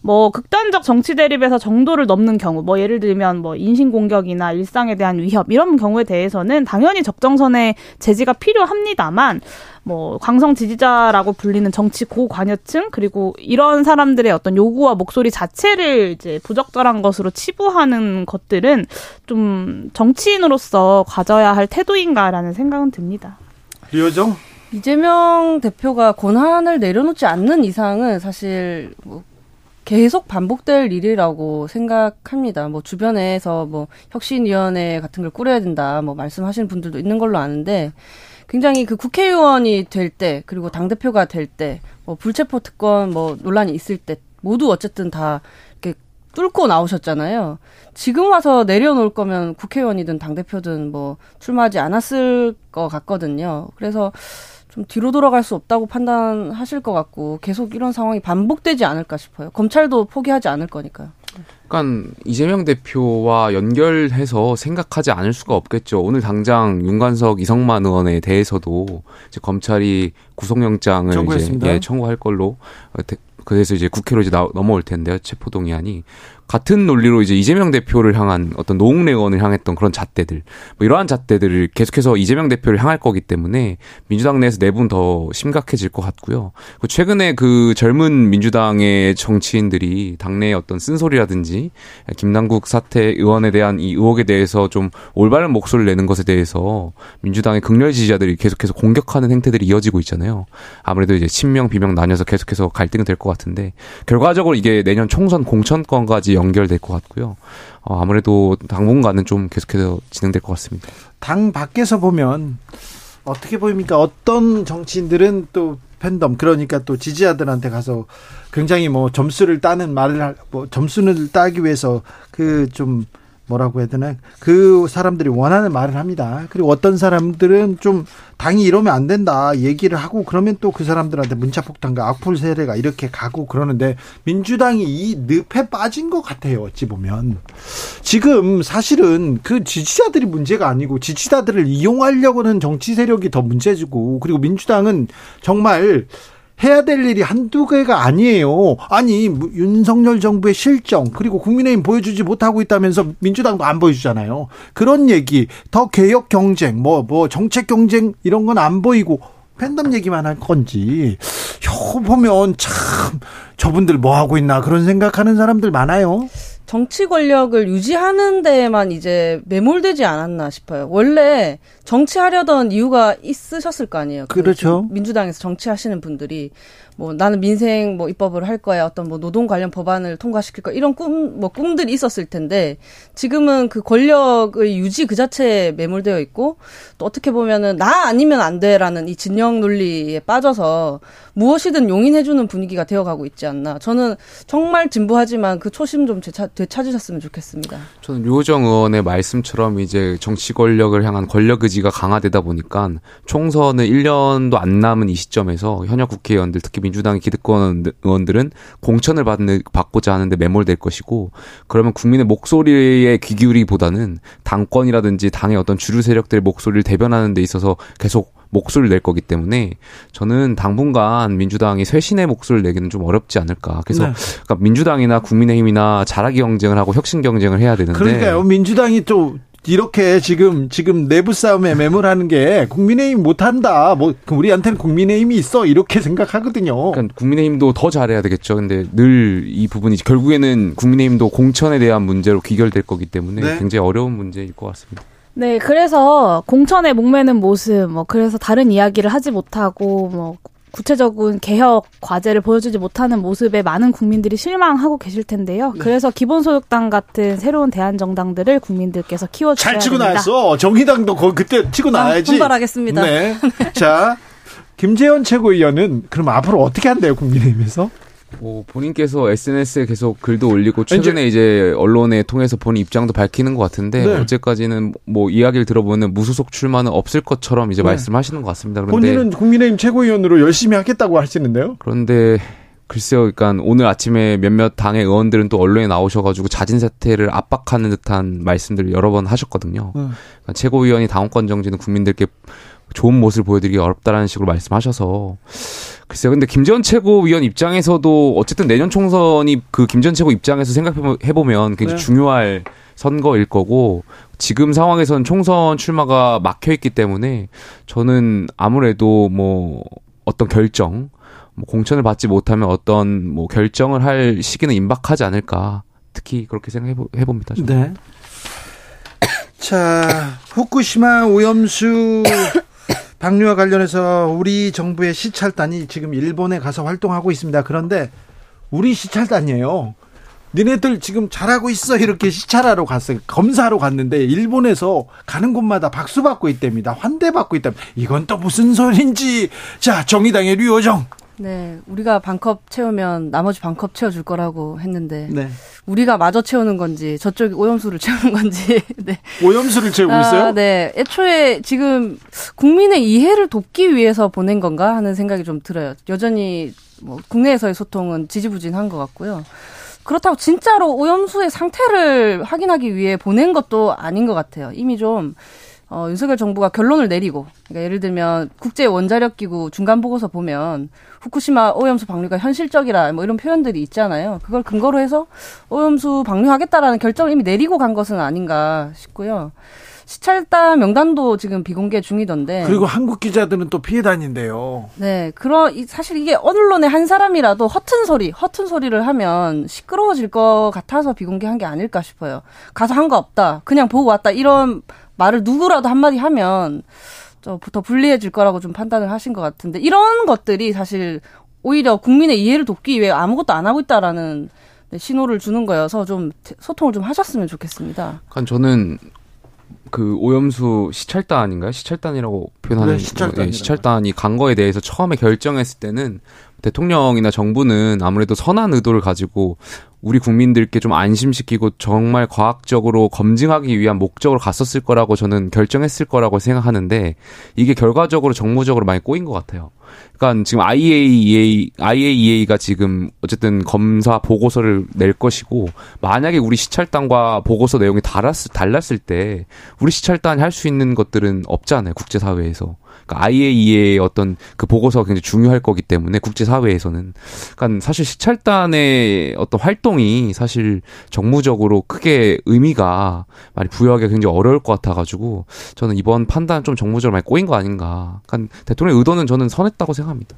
뭐 극단적 정치 대립에서 정도를 넘는 경우, 뭐 예를 들면 뭐 인신 공격이나 일상에 대한 위협 이런 경우에 대해서는 당연히 적정선의 제지가 필요합니다만, 뭐 강성 지지자라고 불리는 정치 고관여층 그리고 이런 사람들의 어떤 요구와 목소리 자체를 이제 부적절한 것으로 치부하는 것들은 좀 정치인으로서 가져야 할 태도인가라는 생각은 듭니다. 류호정? 이재명 대표가 권한을 내려놓지 않는 이상은 사실 뭐 계속 반복될 일이라고 생각합니다. 뭐 주변에서 뭐 혁신위원회 같은 걸 꾸려야 된다, 뭐 말씀하시는 분들도 있는 걸로 아는데 굉장히 그 국회의원이 될 때 그리고 당 대표가 될 때 뭐 불체포 특권 뭐 논란이 있을 때 모두 어쨌든 다 이렇게 뚫고 나오셨잖아요. 지금 와서 내려놓을 거면 국회의원이든 당 대표든 뭐 출마하지 않았을 것 같거든요. 그래서 좀 뒤로 돌아갈 수 없다고 판단하실 것 같고 계속 이런 상황이 반복되지 않을까 싶어요. 검찰도 포기하지 않을 거니까요. 그러니까 이재명 대표와 연결해서 생각하지 않을 수가 없겠죠. 오늘 당장 윤관석, 이성만 의원에 대해서도 이제 검찰이 구속영장을 청구했습니다. 이제 예, 청구할 걸로 그래서 이제 국회로 이제 나, 넘어올 텐데요. 체포동의안이. 같은 논리로 이제 이재명 대표를 향한 어떤 노웅래 의원을 향했던 그런 잣대들, 뭐 이러한 잣대들을 계속해서 이재명 대표를 향할 거기 때문에 민주당 내에서 내분 더 심각해질 것 같고요. 최근에 그 젊은 민주당의 정치인들이 당내의 어떤 쓴소리라든지 김남국 사태 의원에 대한 이 의혹에 대해서 좀 올바른 목소리를 내는 것에 대해서 민주당의 극렬 지지자들이 계속해서 공격하는 행태들이 이어지고 있잖아요. 아무래도 이제 친명 비명 나뉘어서 계속해서 갈등이 될 것 같은데 결과적으로 이게 내년 총선 공천권까지 연결될 것 같고요. 어, 아무래도 당분간은 좀 계속해서 진행될 것 같습니다. 당 밖에서 보면 어떻게 보입니까? 어떤 정치인들은 또 팬덤, 그러니까 또 지지자들한테 가서 굉장히 뭐 점수를 따는 말을, 뭐 점수를 따기 위해서 그 좀 뭐라고 해야 되나? 그 사람들이 원하는 말을 합니다. 그리고 어떤 사람들은 좀 당이 이러면 안 된다 얘기를 하고 그러면 또 그 사람들한테 문자폭탄과 악플 세례가 이렇게 가고 그러는데 민주당이 이 늪에 빠진 것 같아요. 어찌 보면 지금 사실은 그 지지자들이 문제가 아니고 지지자들을 이용하려고는 정치 세력이 더 문제지고 그리고 민주당은 정말 해야 될 일이 한두 개가 아니에요. 아니 윤석열 정부의 실정 그리고 국민의힘 보여주지 못하고 있다면서 민주당도 안 보여주잖아요. 그런 얘기 더 개혁 경쟁 뭐, 뭐 정책 경쟁 이런 건 안 보이고 팬덤 얘기만 할 건지 이거 보면 참 저분들 뭐 하고 있나 그런 생각하는 사람들 많아요. 정치 권력을 유지하는 데에만 이제 매몰되지 않았나 싶어요. 원래 정치하려던 이유가 있으셨을 거 아니에요. 그렇죠. 민주당에서 정치하시는 분들이 뭐 나는 민생 뭐 입법을 할 거야, 어떤 뭐 노동 관련 법안을 통과시킬 거야 이런 꿈 뭐 꿈들이 있었을 텐데 지금은 그 권력의 유지 그 자체에 매몰되어 있고 또 어떻게 보면은 나 아니면 안 돼라는 이 진영 논리에 빠져서 무엇이든 용인해주는 분위기가 되어가고 있지 않나. 저는 정말 진부하지만 그 초심 좀 재차, 되찾으셨으면 좋겠습니다. 저는 류호정 의원의 말씀처럼 이제 정치 권력을 향한 권력 의지가 강화되다 보니까 총선은 일 년도 안 남은 이 시점에서 현역 국회의원들 특히 민주당의 기득권 의원들은 공천을 받는, 받고자 하는데 매몰될 것이고 그러면 국민의 목소리에 귀 기울이기보다는 당권이라든지 당의 어떤 주류 세력들의 목소리를 대변하는 데 있어서 계속 목소리를 낼 거기 때문에 저는 당분간 민주당이 쇄신의 목소리를 내기는 좀 어렵지 않을까. 그래서 네. 그러니까 민주당이나 국민의힘이나 자라기 경쟁을 하고 혁신 경쟁을 해야 되는데 그러니까요. 민주당이 좀 이렇게 지금 지금 내부 싸움에 매몰하는 게 국민의힘 못한다. 뭐 우리한테는 국민의힘이 있어 이렇게 생각하거든요. 그러니까 국민의힘도 더 잘해야 되겠죠. 근데 늘 이 부분이 결국에는 국민의힘도 공천에 대한 문제로 귀결될 거기 때문에 네. 굉장히 어려운 문제일 것 같습니다. 네, 그래서 공천에 목매는 모습, 뭐 그래서 다른 이야기를 하지 못하고 뭐 구체적인 개혁 과제를 보여주지 못하는 모습에 많은 국민들이 실망하고 계실 텐데요. 네. 그래서 기본소득당 같은 새로운 대안정당들을 국민들께서 키워주셔야 합니다. 잘 치고 나왔어. 정의당도 거의 그때 치고 나와야지. 분발하겠습니다. 아, 네. 자, 김재현 최고위원은 그럼 앞으로 어떻게 한대요, 국민의힘에서? 뭐 본인께서 에스엔에스에 계속 글도 올리고 최근에 이제, 이제 언론에 통해서 본 입장도 밝히는 것 같은데 네. 어제까지는 뭐 이야기를 들어보면 무소속 출마는 없을 것처럼 이제 네. 말씀하시는 것 같습니다. 그런데 본인은 국민의힘 최고위원으로 열심히 하겠다고 하시는데요. 그런데 글쎄요, 그러니까 오늘 아침에 몇몇 당의 의원들은 또 언론에 나오셔가지고 자진 사퇴를 압박하는 듯한 말씀들을 여러 번 하셨거든요. 네. 그러니까 최고위원이 당원권 정지는 국민들께 좋은 모습을 보여드리기 어렵다라는 식으로 말씀하셔서 글쎄요. 근데 김재원 최고위원 입장에서도 어쨌든 내년 총선이 그 김재원 최고 입장에서 생각해보면 굉장히 네. 중요할 선거일 거고 지금 상황에서는 총선 출마가 막혀있기 때문에 저는 아무래도 뭐 어떤 결정, 뭐 공천을 받지 못하면 어떤 뭐 결정을 할 시기는 임박하지 않을까. 특히 그렇게 생각해봅니다. 저는. 네. 자, 후쿠시마 오염수 방류와 관련해서 우리 정부의 시찰단이 지금 일본에 가서 활동하고 있습니다. 그런데 우리 시찰단이에요. 니네들 지금 잘하고 있어 이렇게 시찰하러 갔어요. 검사하러 갔는데 일본에서 가는 곳마다 박수 받고 있답니다. 환대받고 있답니다. 이건 또 무슨 소린지. 자, 정의당의 류호정. 네, 우리가 반컵 채우면 나머지 반컵 채워줄 거라고 했는데 네. 우리가 마저 채우는 건지 저쪽이 오염수를 채우는 건지 네. 오염수를 채우고 아, 있어요? 네, 애초에 지금 국민의 이해를 돕기 위해서 보낸 건가 하는 생각이 좀 들어요. 여전히 뭐 국내에서의 소통은 지지부진한 것 같고요. 그렇다고 진짜로 오염수의 상태를 확인하기 위해 보낸 것도 아닌 것 같아요. 이미 좀 어, 윤석열 정부가 결론을 내리고, 그러니까 예를 들면 국제원자력기구 중간보고서 보면 후쿠시마 오염수 방류가 현실적이라 뭐 이런 표현들이 있잖아요. 그걸 근거로 해서 오염수 방류하겠다라는 결정을 이미 내리고 간 것은 아닌가 싶고요. 시찰단 명단도 지금 비공개 중이던데. 그리고 한국 기자들은 또 피해 다닌대요. 네, 그런 사실 이게 어느 언론의 한 사람이라도 허튼 소리, 허튼 소리를 하면 시끄러워질 것 같아서 비공개한 게 아닐까 싶어요. 가서 한 거 없다, 그냥 보고 왔다 이런 말을 누구라도 한마디 하면 더 불리해질 거라고 좀 판단을 하신 것 같은데 이런 것들이 사실 오히려 국민의 이해를 돕기 위해 아무것도 안 하고 있다라는 신호를 주는 거여서 좀 소통을 좀 하셨으면 좋겠습니다. 그러니까 저는. 그 오염수 시찰단 아닌가요? 시찰단이라고 표현하는 네, 시찰단. 네, 시찰단이 간 거에 대해서 처음에 결정했을 때는 대통령이나 정부는 아무래도 선한 의도를 가지고 우리 국민들께 좀 안심시키고 정말 과학적으로 검증하기 위한 목적으로 갔었을 거라고 저는 결정했을 거라고 생각하는데 이게 결과적으로 정무적으로 많이 꼬인 것 같아요. 그러니까 지금 아이에이이에이, 아이에이이에이가 지금 어쨌든 검사 보고서를 낼 것이고 만약에 우리 시찰단과 보고서 내용이 달았, 달랐을 때 우리 시찰단이 할 수 있는 것들은 없잖아요. 국제사회에서. 그러니까 아이에이이에이의 어떤 그 보고서가 굉장히 중요할 거기 때문에 국제사회에서는. 그러니까 사실 시찰단의 어떤 활동이 사실 정무적으로 크게 의미가 많이 부여하기가 굉장히 어려울 것 같아가지고 저는 이번 판단 좀 정무적으로 많이 꼬인 거 아닌가. 그러니까 대통령의 의도는 저는 선했다고 생각합니다.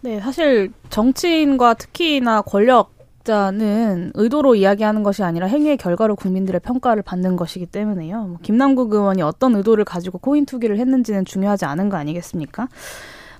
네, 사실 정치인과 특히나 권력 자는 의도로 이야기하는 것이 아니라 행위의 결과로 국민들의 평가를 받는 것이기 때문에요. 김남국 의원이 어떤 의도를 가지고 코인 투기를 했는지는 중요하지 않은 거 아니겠습니까?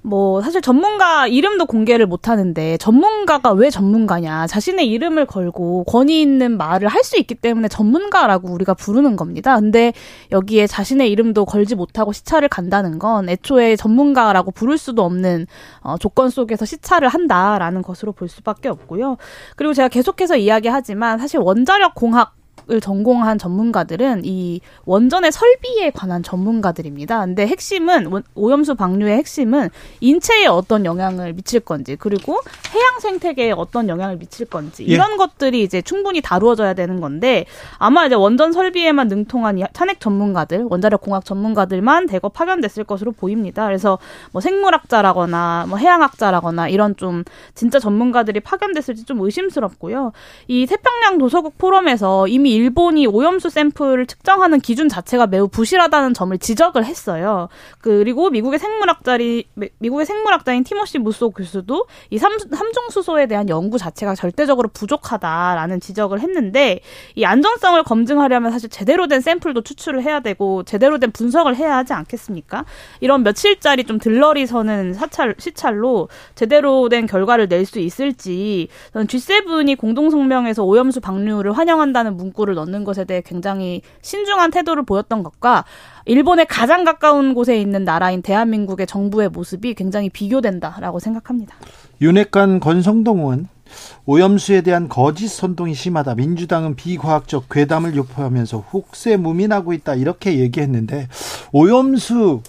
뭐 사실 전문가 이름도 공개를 못하는데 전문가가 왜 전문가냐. 자신의 이름을 걸고 권위 있는 말을 할 수 있기 때문에 전문가라고 우리가 부르는 겁니다. 근데 여기에 자신의 이름도 걸지 못하고 시찰을 간다는 건 애초에 전문가라고 부를 수도 없는 어, 조건 속에서 시찰을 한다라는 것으로 볼 수밖에 없고요. 그리고 제가 계속해서 이야기하지만 사실 원자력 공학 을 전공한 전문가들은 이 원전의 설비에 관한 전문가들입니다. 근데 핵심은 오염수 방류의 핵심은 인체에 어떤 영향을 미칠 건지 그리고 해양 생태계에 어떤 영향을 미칠 건지 이런 예. 것들이 이제 충분히 다루어져야 되는 건데 아마 이제 원전 설비에만 능통한 탄핵 전문가들, 원자력 공학 전문가들만 대거 파견됐을 것으로 보입니다. 그래서 뭐 생물학자라거나 뭐 해양학자라거나 이런 좀 진짜 전문가들이 파견됐을지 좀 의심스럽고요. 이 태평양 도서국 포럼에서 이미 특히 일본이 오염수 샘플을 측정하는 기준 자체가 매우 부실하다는 점을 지적을 했어요. 그리고 미국의 생물학자리, 미국의 생물학자인 티머시 무소 교수도 이 삼, 삼중수소에 대한 연구 자체가 절대적으로 부족하다라는 지적을 했는데, 이 안전성을 검증하려면 사실 제대로 된 샘플도 추출을 해야 되고 제대로 된 분석을 해야 하지 않겠습니까? 이런 며칠짜리 좀 들러리 서는 사찰, 시찰로 제대로 된 결과를 낼 수 있을지, 저는 지 세븐이 공동성명에서 오염수 방류를 환영한다는 문구를 넣는 것에 대해 굉장히 신중한 태도를 보였던 것과 일본에 가장 가까운 곳에 있는 나라인 대한민국의 정부의 모습이 굉장히 비교된다라고 생각합니다. 윤핵관 권성동 의원, 오염수에 대한 거짓 선동이 심하다, 민주당은 비과학적 괴담을 유포하면서 혹세무민하고 있다, 이렇게 얘기했는데, 오염수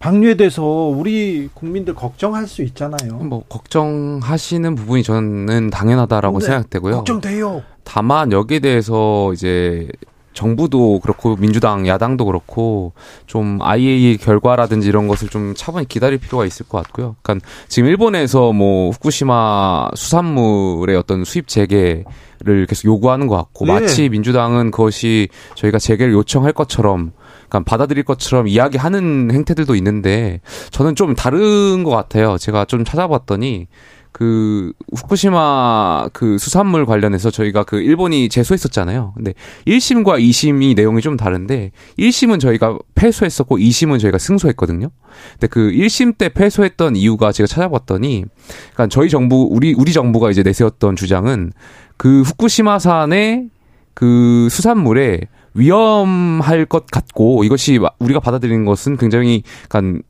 방류에 대해서 우리 국민들 걱정할 수 있잖아요. 뭐 걱정하시는 부분이 저는 당연하다라고 생각되고요. 걱정돼요. 다만 여기에 대해서 이제 정부도 그렇고 민주당 야당도 그렇고 좀 아이에이이에이 결과라든지 이런 것을 좀 차분히 기다릴 필요가 있을 것 같고요. 그러니까 지금 일본에서 뭐 후쿠시마 수산물의 어떤 수입 재개 를 계속 요구하는 것 같고, 네. 마치 민주당은 그것이 저희가 재개를 요청할 것처럼, 그러니까 받아들일 것처럼 이야기하는 행태들도 있는데, 저는 좀 다른 것 같아요. 제가 좀 찾아봤더니 그 후쿠시마 그 수산물 관련해서 저희가 그 일본이 제소했었잖아요. 근데 일 심과 이 심이 내용이 좀 다른데, 일 심은 저희가 패소했었고 이 심은 저희가 승소했거든요. 근데 그 일 심 때 패소했던 이유가 제가 찾아봤더니, 그러니까 저희 정부 우리 우리 정부가 이제 내세웠던 주장은 그 후쿠시마산의 그 수산물에 위험할 것 같고, 이것이 우리가 받아들이는 것은 굉장히 약간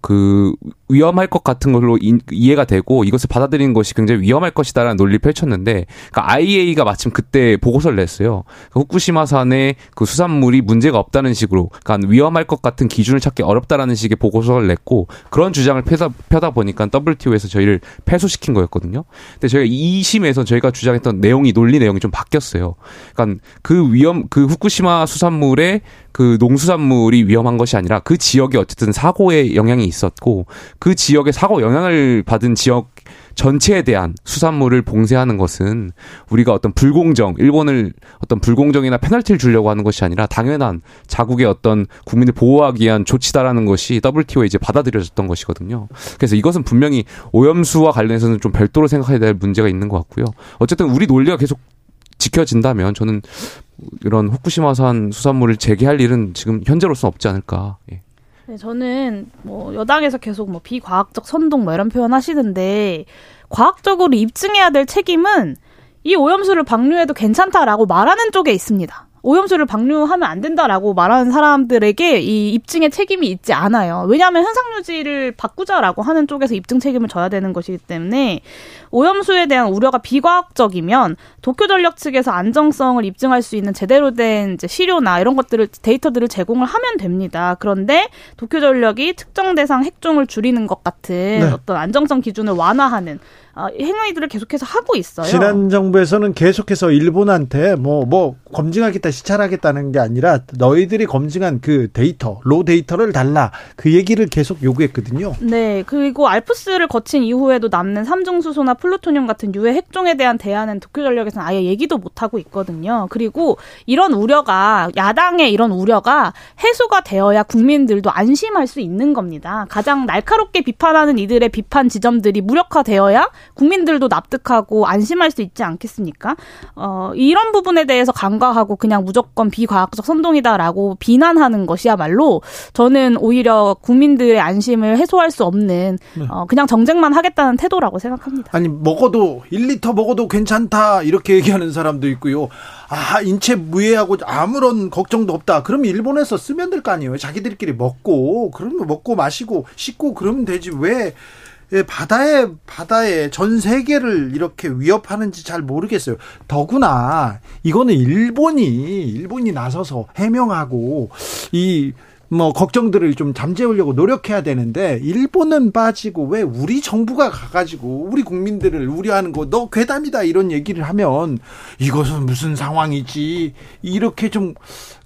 그 위험할 것 같은 걸로 이, 이해가 되고, 이것을 받아들이는 것이 굉장히 위험할 것이다라는 논리를 펼쳤는데, 그러니까 아이에이이에이가 마침 그때 보고서를 냈어요. 그러니까 후쿠시마산의 그 수산물이 문제가 없다는 식으로, 그러니까 위험할 것 같은 기준을 찾기 어렵다라는 식의 보고서를 냈고, 그런 주장을 펴다, 펴다 보니까 더블유티오에서 저희를 패소시킨 거였거든요. 근데 저희가 이 심에서 저희가 주장했던 내용이, 논리 내용이 좀 바뀌었어요. 그러니까 그 위험, 그 후쿠시마 수산물에 그 농수산물이 위험한 것이 아니라 그 지역에 어쨌든 사고의 영향이 있었고, 그 지역의 사고 영향을 받은 지역 전체에 대한 수산물을 봉쇄하는 것은 우리가 어떤 불공정, 일본을 어떤 불공정이나 페널티를 주려고 하는 것이 아니라 당연한 자국의 어떤 국민을 보호하기 위한 조치다라는 것이 더블유티오에 이제 받아들여졌던 것이거든요. 그래서 이것은 분명히 오염수와 관련해서는 좀 별도로 생각해야 될 문제가 있는 것 같고요. 어쨌든 우리 논리가 계속 지켜진다면 저는 이런 후쿠시마산 수산물을 재개할 일은 지금 현재로서는 없지 않을까. 예. 네, 저는 뭐 여당에서 계속 뭐 비과학적 선동 뭐 이런 표현 하시는데, 과학적으로 입증해야 될 책임은 이 오염수를 방류해도 괜찮다라고 말하는 쪽에 있습니다. 오염수를 방류하면 안 된다라고 말하는 사람들에게 이 입증의 책임이 있지 않아요. 왜냐하면 현상 유지를 바꾸자라고 하는 쪽에서 입증 책임을 져야 되는 것이기 때문에, 오염수에 대한 우려가 비과학적이면 도쿄전력 측에서 안정성을 입증할 수 있는 제대로 된 이제 시료나 이런 것들을, 데이터들을 제공을 하면 됩니다. 그런데 도쿄전력이 특정 대상 핵종을 줄이는 것 같은, 네. 어떤 안정성 기준을 완화하는 아, 행위들을 계속해서 하고 있어요. 지난 정부에서는 계속해서 일본한테 뭐, 뭐 검증하겠다, 시찰하겠다는 게 아니라 너희들이 검증한 그 데이터, 로 데이터를 달라, 그 얘기를 계속 요구했거든요. 네, 그리고 알프스를 거친 이후에도 남는 삼중수소나 플루토늄 같은 유해 핵종에 대한 대안은 도쿄전력에서는 아예 얘기도 못하고 있거든요. 그리고 이런 우려가, 야당의 이런 우려가 해소가 되어야 국민들도 안심할 수 있는 겁니다. 가장 날카롭게 비판하는 이들의 비판 지점들이 무력화되어야 국민들도 납득하고 안심할 수 있지 않겠습니까? 어, 이런 부분에 대해서 간과하고 그냥 무조건 비과학적 선동이다라고 비난하는 것이야말로 저는 오히려 국민들의 안심을 해소할 수 없는, 어, 그냥 정쟁만 하겠다는 태도라고 생각합니다. 아니, 먹어도 일 리터 먹어도 괜찮다 이렇게 얘기하는 사람도 있고요. 아, 인체 무해하고 아무런 걱정도 없다. 그럼 일본에서 쓰면 될 거 아니에요. 자기들끼리 먹고, 그러면 먹고 마시고 씻고 그러면 되지. 왜? 예, 바다에, 바다에 전 세계를 이렇게 위협하는지 잘 모르겠어요. 더구나, 이거는 일본이, 일본이 나서서 해명하고, 이, 뭐, 걱정들을 좀 잠재우려고 노력해야 되는데, 일본은 빠지고, 왜 우리 정부가 가가지고, 우리 국민들을 우려하는 거, 너 괴담이다, 이런 얘기를 하면, 이것은 무슨 상황이지, 이렇게 좀,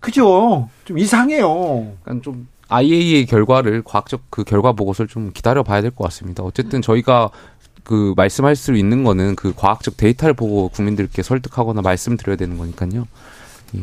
그죠? 좀 이상해요. 약간 좀, 아이에이이에이 결과를, 과학적 그 결과 보고서를 좀 기다려 봐야 될 것 같습니다. 어쨌든 저희가 그 말씀할 수 있는 거는 그 과학적 데이터를 보고 국민들께 설득하거나 말씀드려야 되는 거니까요. 예.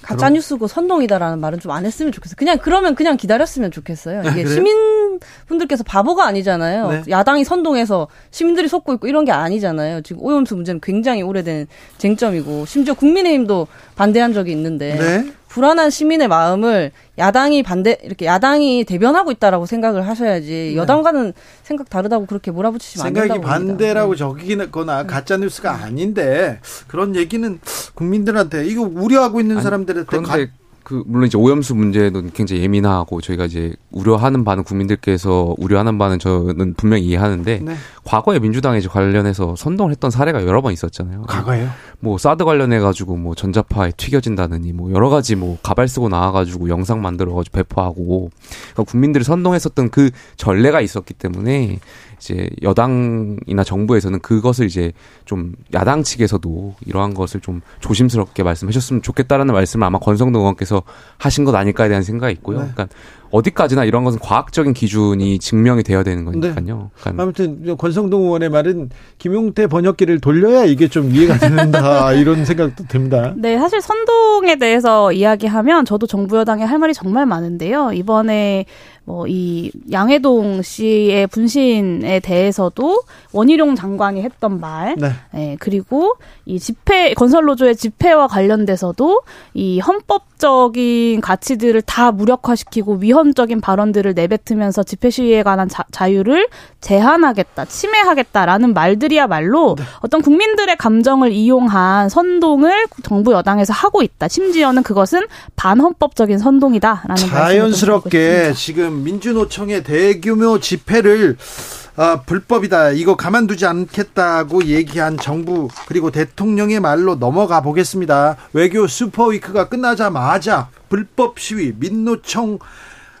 가짜뉴스고 선동이다라는 말은 좀 안 했으면 좋겠어요. 그냥 그러면 그냥 기다렸으면 좋겠어요. 이게 시민분들께서 바보가 아니잖아요. 네. 야당이 선동해서 시민들이 속고 있고 이런 게 아니잖아요. 지금 오염수 문제는 굉장히 오래된 쟁점이고 심지어 국민의힘도 반대한 적이 있는데 네. 불안한 시민의 마음을 야당이 반대 이렇게 야당이 대변하고 있다라고 생각을 하셔야지 여당과는 생각 다르다고 그렇게 몰아붙이시면 안 된다고 생각이 반대라고 적거나 가짜 뉴스가 아닌데 그런 얘기는 국민들한테 이거 우려하고 있는 아니, 사람들한테 그런데 가... 그 물론 이제 오염수 문제도 굉장히 예민하고 저희가 이제 우려하는 바는 국민들께서 우려하는 바는 저는 분명히 이해하는데 네. 과거에 민주당에 관련해서 선동을 했던 사례가 여러 번 있었잖아요. 과거에요? 뭐 사드 관련해 가지고 뭐 전자파에 튀겨진다느니 뭐 여러 가지 뭐 가발 쓰고 나와 가지고 영상 만들어 가지고 배포하고 그러니까 국민들이 선동했었던 그 전례가 있었기 때문에 이제 여당이나 정부에서는 그것을 이제 좀 야당 측에서도 이러한 것을 좀 조심스럽게 말씀하셨으면 좋겠다라는 말씀을 아마 권성동 의원께서 하신 것 아닐까에 대한 생각이 있고요. 네. 그러니까 어디까지나 이런 것은 과학적인 기준이 증명이 되어야 되는 거니까요. 그러니까 아무튼 권성동 의원의 말은 김용태 번역기를 돌려야 이게 좀 이해가 된다 이런 생각도 듭니다. 네, 사실 선동에 대해서 이야기하면 저도 정부 여당에 할 말이 정말 많은데요. 이번에 뭐 이 양해동 씨의 분신에 대해서도 원희룡 장관이 했던 말, 네. 예, 그리고 이 집회 건설노조의 집회와 관련돼서도 이 헌법적인 가치들을 다 무력화시키고 위헌적인 발언들을 내뱉으면서 집회 시위에 관한 자, 자유를 제한하겠다, 침해하겠다라는 말들이야말로 네. 어떤 국민들의 감정을 이용한 선동을 정부 여당에서 하고 있다. 심지어는 그것은 반헌법적인 선동이다라는 자연스럽게 지금. 민주노총의 대규모 집회를 아, 불법이다 이거 가만두지 않겠다고 얘기한 정부 그리고 대통령의 말로 넘어가 보겠습니다. 외교 슈퍼위크가 끝나자마자 불법 시위 민노총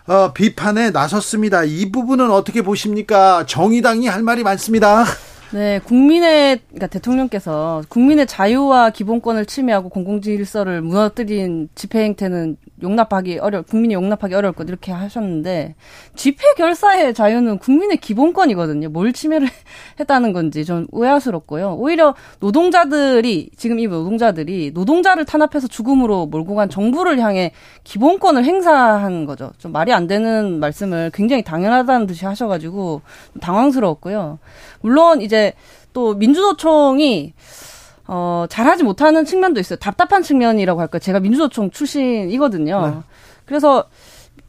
어, 비판에 나섰습니다. 이 부분은 어떻게 보십니까? 정의당이 할 말이 많습니다. 네, 국민의 그러니까 대통령께서 국민의 자유와 기본권을 침해하고 공공질서를 무너뜨린 집회 행태는 용납하기 어려 국민이 용납하기 어려울 것 이렇게 하셨는데 집회 결사의 자유는 국민의 기본권이거든요. 뭘 침해를 했다는 건지 전 의아스럽고요. 오히려 노동자들이 지금 이 노동자들이 노동자를 탄압해서 죽음으로 몰고 간 정부를 향해 기본권을 행사한 거죠. 좀 말이 안 되는 말씀을 굉장히 당연하다는 듯이 하셔가지고 당황스러웠고요. 물론 이제 또 민주노총이 어, 잘하지 못하는 측면도 있어요. 답답한 측면이라고 할까요? 제가 민주노총 출신이거든요. 네. 그래서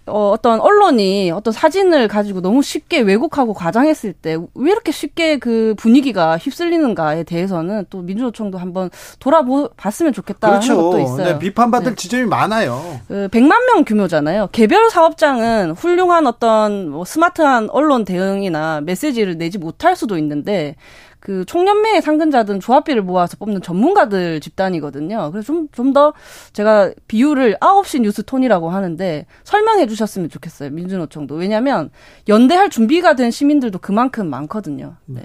어, 어떤 언론이 어떤 사진을 가지고 너무 쉽게 왜곡하고 과장했을 때 왜 이렇게 쉽게 그 분위기가 휩쓸리는가에 대해서는 또 민주노총도 한번 돌아봤으면 좋겠다 그렇죠. 하는 것도 있어요. 네, 비판받을 네. 지점이 많아요. 그 백만 명 규모잖아요. 개별 사업장은 훌륭한 어떤 뭐 스마트한 언론 대응이나 메시지를 내지 못할 수도 있는데 그 총연맹의 상근자든 조합비를 모아서 뽑는 전문가들 집단이거든요. 그래서 좀 좀 더 제가 비유를 아홉 시 뉴스 톤이라고 하는데 설명해 주셨으면 좋겠어요. 민주노총도. 왜냐하면 연대할 준비가 된 시민들도 그만큼 많거든요. 네.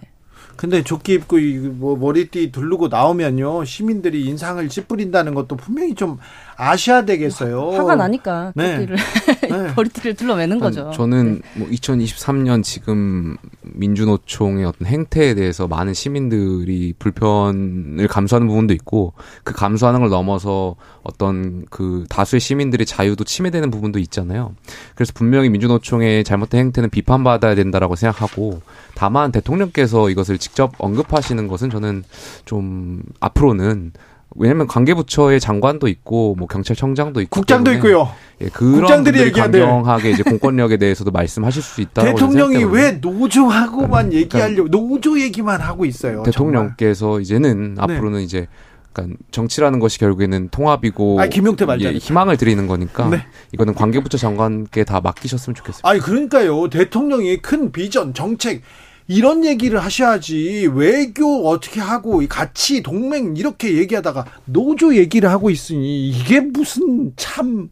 근데 조끼 입고 뭐 머리띠 두르고 나오면요 시민들이 인상을 찌푸린다는 것도 분명히 좀 아셔야 되겠어요. 화가 나니까 조끼를 네. 머리띠를 둘러매는 거죠. 저는 뭐 이천이십삼 년 지금 민주노총의 어떤 행태에 대해서 많은 시민들이 불편을 감수하는 부분도 있고 그 감수하는 걸 넘어서 어떤 그 다수의 시민들의 자유도 침해되는 부분도 있잖아요. 그래서 분명히 민주노총의 잘못된 행태는 비판받아야 된다라고 생각하고 다만 대통령께서 이것을 직접 언급하시는 것은 저는 좀 앞으로는 왜냐하면 관계부처의 장관도 있고 뭐 경찰청장도 있고 국장도 있고요. 예, 그런 국장들이 얘기해야 돼요. 강경하게 이제 공권력에 대해서도 말씀하실 수 있다고 대통령이 왜 노조하고만 그러니까 얘기하려고 노조 얘기만 하고 있어요. 대통령께서 정말. 이제는 앞으로는 네. 이제 그러니까 정치라는 것이 결국에는 통합이고 아, 김용태 말자. 예, 희망을 드리는 거니까 네. 이거는 관계부처 장관께 다 맡기셨으면 좋겠습니다. 아니 그러니까요. 대통령이 큰 비전, 정책 이런 얘기를 하셔야지 외교 어떻게 하고 같이 동맹 이렇게 얘기하다가 노조 얘기를 하고 있으니 이게 무슨 참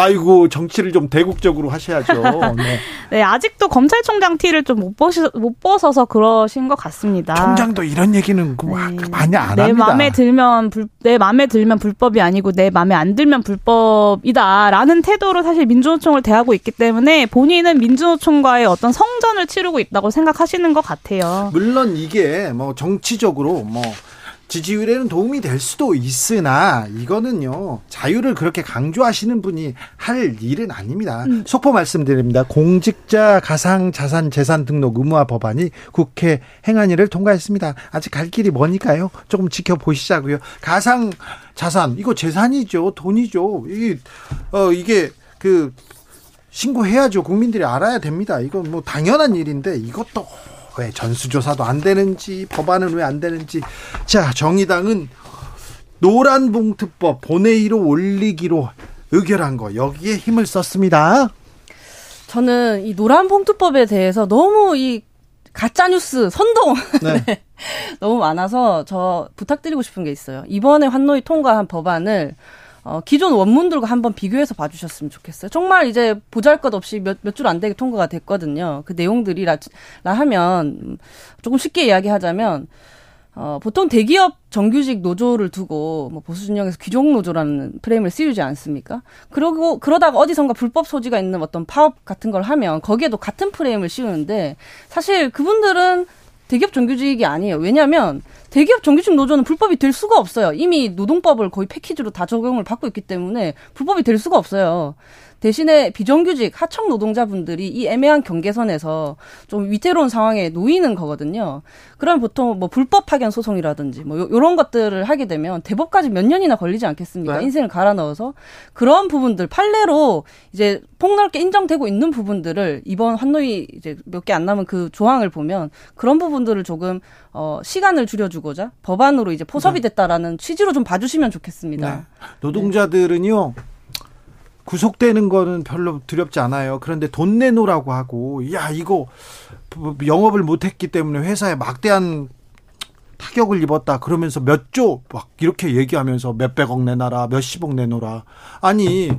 아이고 정치를 좀 대국적으로 하셔야죠. 네, 네 아직도 검찰총장 티를 좀 못 못 벗어서 그러신 것 같습니다. 총장도 이런 얘기는 네. 많이 안 내 합니다. 내 마음에 들면 불, 내 마음에 들면 불법이 아니고 내 마음에 안 들면 불법이다라는 태도로 사실 민주노총을 대하고 있기 때문에 본인은 민주노총과의 어떤 성전을 치르고 있다고 생각하시는 것 같아요. 물론 이게 뭐 정치적으로 뭐. 지지율에는 도움이 될 수도 있으나 이거는요. 자유를 그렇게 강조하시는 분이 할 일은 아닙니다. 음. 속보 말씀드립니다. 공직자 가상자산 재산 등록 의무화 법안이 국회 행안위를 통과했습니다. 아직 갈 길이 머니까요. 조금 지켜보시자고요. 가상자산 이거 재산이죠. 돈이죠. 이게 어 이게 그 신고해야죠. 국민들이 알아야 됩니다. 이건 뭐 당연한 일인데 이것도 왜 전수조사도 안 되는지 법안은 왜 안 되는지. 자, 정의당은 노란봉투법 본회의로 올리기로 의결한 거 여기에 힘을 썼습니다. 저는 이 노란봉투법에 대해서 너무 이 가짜뉴스 선동 네. 네. 너무 많아서 저 부탁드리고 싶은 게 있어요. 이번에 환노위 통과한 법안을 어, 기존 원문들과 한번 비교해서 봐주셨으면 좋겠어요. 정말 이제 보잘것없이 몇, 몇 줄 안 되게 통과가 됐거든요. 그 내용들이라 라 하면 조금 쉽게 이야기하자면 어, 보통 대기업 정규직 노조를 두고 뭐 보수 진영에서 귀족 노조라는 프레임을 씌우지 않습니까? 그러고 그러다가 어디선가 불법 소지가 있는 어떤 파업 같은 걸 하면 거기에도 같은 프레임을 씌우는데 사실 그분들은 대기업 정규직이 아니에요. 왜냐하면 대기업 정규직 노조는 불법이 될 수가 없어요. 이미 노동법을 거의 패키지로 다 적용을 받고 있기 때문에 불법이 될 수가 없어요. 대신에 비정규직, 하청 노동자분들이 이 애매한 경계선에서 좀 위태로운 상황에 놓이는 거거든요. 그럼 보통 뭐 불법 파견 소송이라든지 뭐 이런 것들을 하게 되면 대법까지 몇 년이나 걸리지 않겠습니까? 네. 인생을 갈아 넣어서 그런 부분들 판례로 이제 폭넓게 인정되고 있는 부분들을 이번 환노위 이제 몇 개 안 남은 그 조항을 보면 그런 부분들을 조금 어 시간을 줄여주고자 법안으로 이제 포섭이 됐다라는 네. 취지로 좀 봐주시면 좋겠습니다. 네. 노동자들은요. 네. 구속되는 거는 별로 두렵지 않아요. 그런데 돈 내놓으라고 하고 야 이거 영업을 못했기 때문에 회사에 막대한 타격을 입었다 그러면서 몇 조 막 이렇게 얘기하면서 몇백억 내놔라 몇십억 내놓으라 아니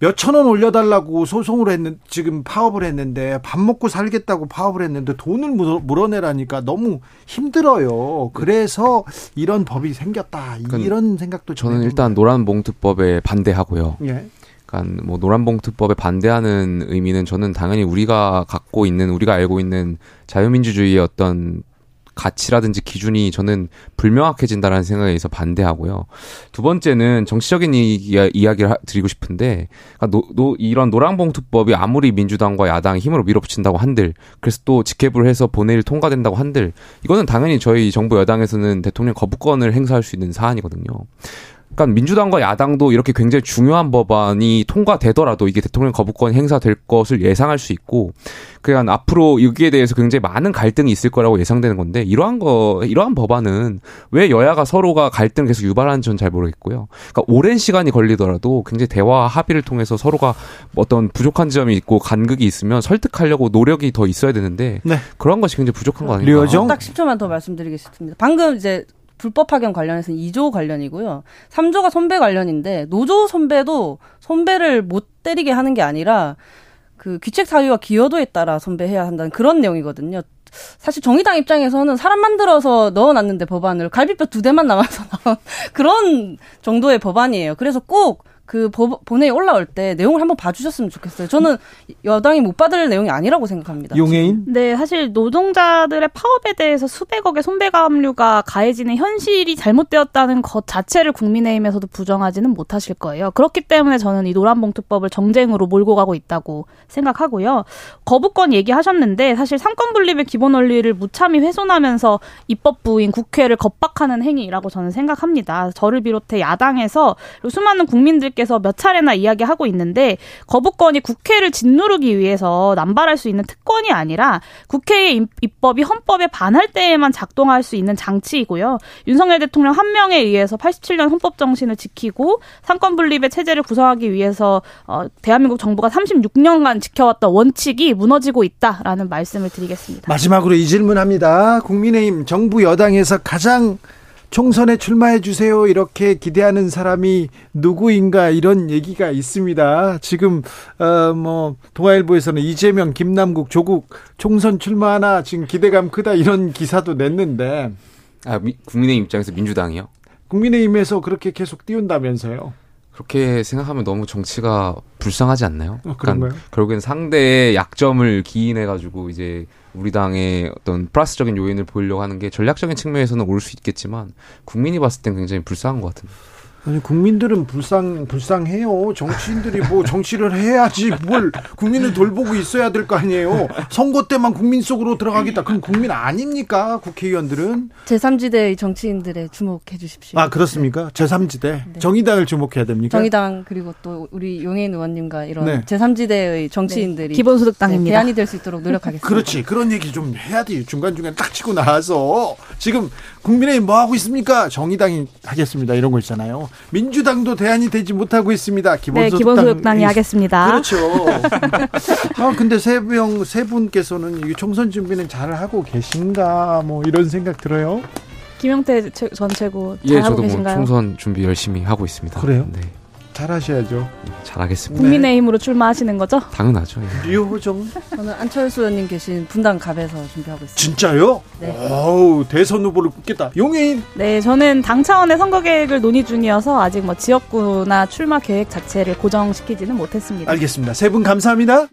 몇천원 올려달라고 소송을 했는 지금 파업을 했는데 밥 먹고 살겠다고 파업을 했는데 돈을 물어내라니까 너무 힘들어요. 그래서 이런 법이 생겼다 이런 생각도 저는 일단 노란봉투법에 반대하고요. 예. 그러니까 뭐 노란봉투법에 반대하는 의미는 저는 당연히 우리가 갖고 있는 우리가 알고 있는 자유민주주의의 어떤 가치라든지 기준이 저는 불명확해진다라는 생각에서 반대하고요. 두 번째는 정치적인 이야, 이야기를 드리고 싶은데 그러니까 노, 노, 이런 노란봉투법이 아무리 민주당과 야당 힘으로 밀어붙인다고 한들 그래서 또 직회부를 해서 본회의를 통과된다고 한들 이거는 당연히 저희 정부 여당에서는 대통령 거부권을 행사할 수 있는 사안이거든요. 그러니까 민주당과 야당도 이렇게 굉장히 중요한 법안이 통과되더라도 이게 대통령 거부권이 행사될 것을 예상할 수 있고 그러니까 앞으로 여기에 대해서 굉장히 많은 갈등이 있을 거라고 예상되는 건데 이러한 거 이러한 법안은 왜 여야가 서로가 갈등을 계속 유발하는지 저는 잘 모르겠고요. 그러니까 오랜 시간이 걸리더라도 굉장히 대화와 합의를 통해서 서로가 어떤 부족한 점이 있고 간극이 있으면 설득하려고 노력이 더 있어야 되는데 네. 그런 것이 굉장히 부족한 거 아닌가. 류호정? 딱 십 초만 더 말씀드리겠습니다. 방금 이제 불법 파견 관련해서는 이 조 관련이고요. 삼 조가 선배 관련인데 노조 선배도 선배를 못 때리게 하는 게 아니라 그 귀책 사유와 기여도에 따라 선배해야 한다는 그런 내용이거든요. 사실 정의당 입장에서는 사람 만들어서 넣어놨는데 법안을 갈비뼈 두 대만 남아서 나온 그런 정도의 법안이에요. 그래서 꼭 그 본회의 올라올 때 내용을 한번 봐주셨으면 좋겠어요. 저는 여당이 못 받을 내용이 아니라고 생각합니다. 용혜인? 네, 사실 노동자들의 파업에 대해서 수백억의 손배가압류가 가해지는 현실이 잘못되었다는 것 자체를 국민의힘에서도 부정하지는 못하실 거예요. 그렇기 때문에 저는 이 노란봉투법을 정쟁으로 몰고 가고 있다고 생각하고요. 거부권 얘기하셨는데 사실 삼권분립의 기본 원리를 무참히 훼손하면서 입법부인 국회를 겁박하는 행위라고 저는 생각합니다. 저를 비롯해 야당에서 그리고 수많은 국민들께 께서 몇 차례나 이야기하고 있는데 거부권이 국회를 짓누르기 위해서 남발할 수 있는 특권이 아니라 국회의 입법이 헌법에 반할 때에만 작동할 수 있는 장치이고요. 윤석열 대통령 한 명에 의해서 팔십칠 년 헌법 정신을 지키고 삼권분립의 체제를 구성하기 위해서 어, 대한민국 정부가 삼십육 년간 지켜왔던 원칙이 무너지고 있다라는 말씀을 드리겠습니다. 마지막으로 이 질문합니다. 국민의힘 정부 여당에서 가장 총선에 출마해 주세요 이렇게 기대하는 사람이 누구인가 이런 얘기가 있습니다. 지금 어 뭐 동아일보에서는 이재명, 김남국, 조국 총선 출마하나 지금 기대감 크다 이런 기사도 냈는데. 아, 미, 국민의힘 입장에서 민주당이요? 국민의힘에서 그렇게 계속 띄운다면서요. 그렇게 생각하면 너무 정치가 불쌍하지 않나요? 아, 그런가요? 결국엔 상대의 약점을 기인해가지고 이제 우리 당의 어떤 플러스적인 요인을 보이려고 하는 게 전략적인 측면에서는 올 수 있겠지만 국민이 봤을 땐 굉장히 불쌍한 것 같은데. 아니, 국민들은 불쌍, 불쌍해요. 정치인들이 뭐 정치를 해야지 뭘 국민을 돌보고 있어야 될 거 아니에요. 선거 때만 국민 속으로 들어가겠다. 그럼 국민 아닙니까? 국회의원들은. 제삼지대의 정치인들에 주목해 주십시오. 아, 그렇습니까? 네. 제삼지대. 네. 정의당을 주목해야 됩니까? 정의당 그리고 또 우리 용혜인 의원님과 이런 네. 제삼지대의 정치인들이. 네. 기본소득당입니다. 네, 대안이 될 수 있도록 노력하겠습니다. 그렇지. 그런 얘기 좀 해야 돼요. 중간중간 딱 치고 나와서. 지금 국민의힘 뭐 하고 있습니까? 정의당이 하겠습니다. 이런 거 있잖아요. 민주당도 대안이 되지 못하고 있습니다. 기본소득당. 네, 기본소득당이 있... 하겠습니다. 그렇죠. 아, 근데 세 명, 세 분께서는 이 총선 준비는 잘 하고 계신가, 뭐 이런 생각 들어요. 김용태 전 최고 잘 예, 하고 저도 계신가요? 뭐 총선 준비 열심히 하고 있습니다. 그래요? 네. 잘 하셔야죠. 잘 하겠습니다. 국민의힘으로 출마하시는 거죠? 당연하죠. 예. 류호정. 저는 안철수 의원님 계신 분당 갑에서 준비하고 있습니다. 진짜요? 네. 와우, 대선 후보를 뽑겠다. 용혜인. 네, 저는 당 차원의 선거 계획을 논의 중이어서 아직 뭐 지역구나 출마 계획 자체를 고정시키지는 못했습니다. 알겠습니다. 세 분 감사합니다.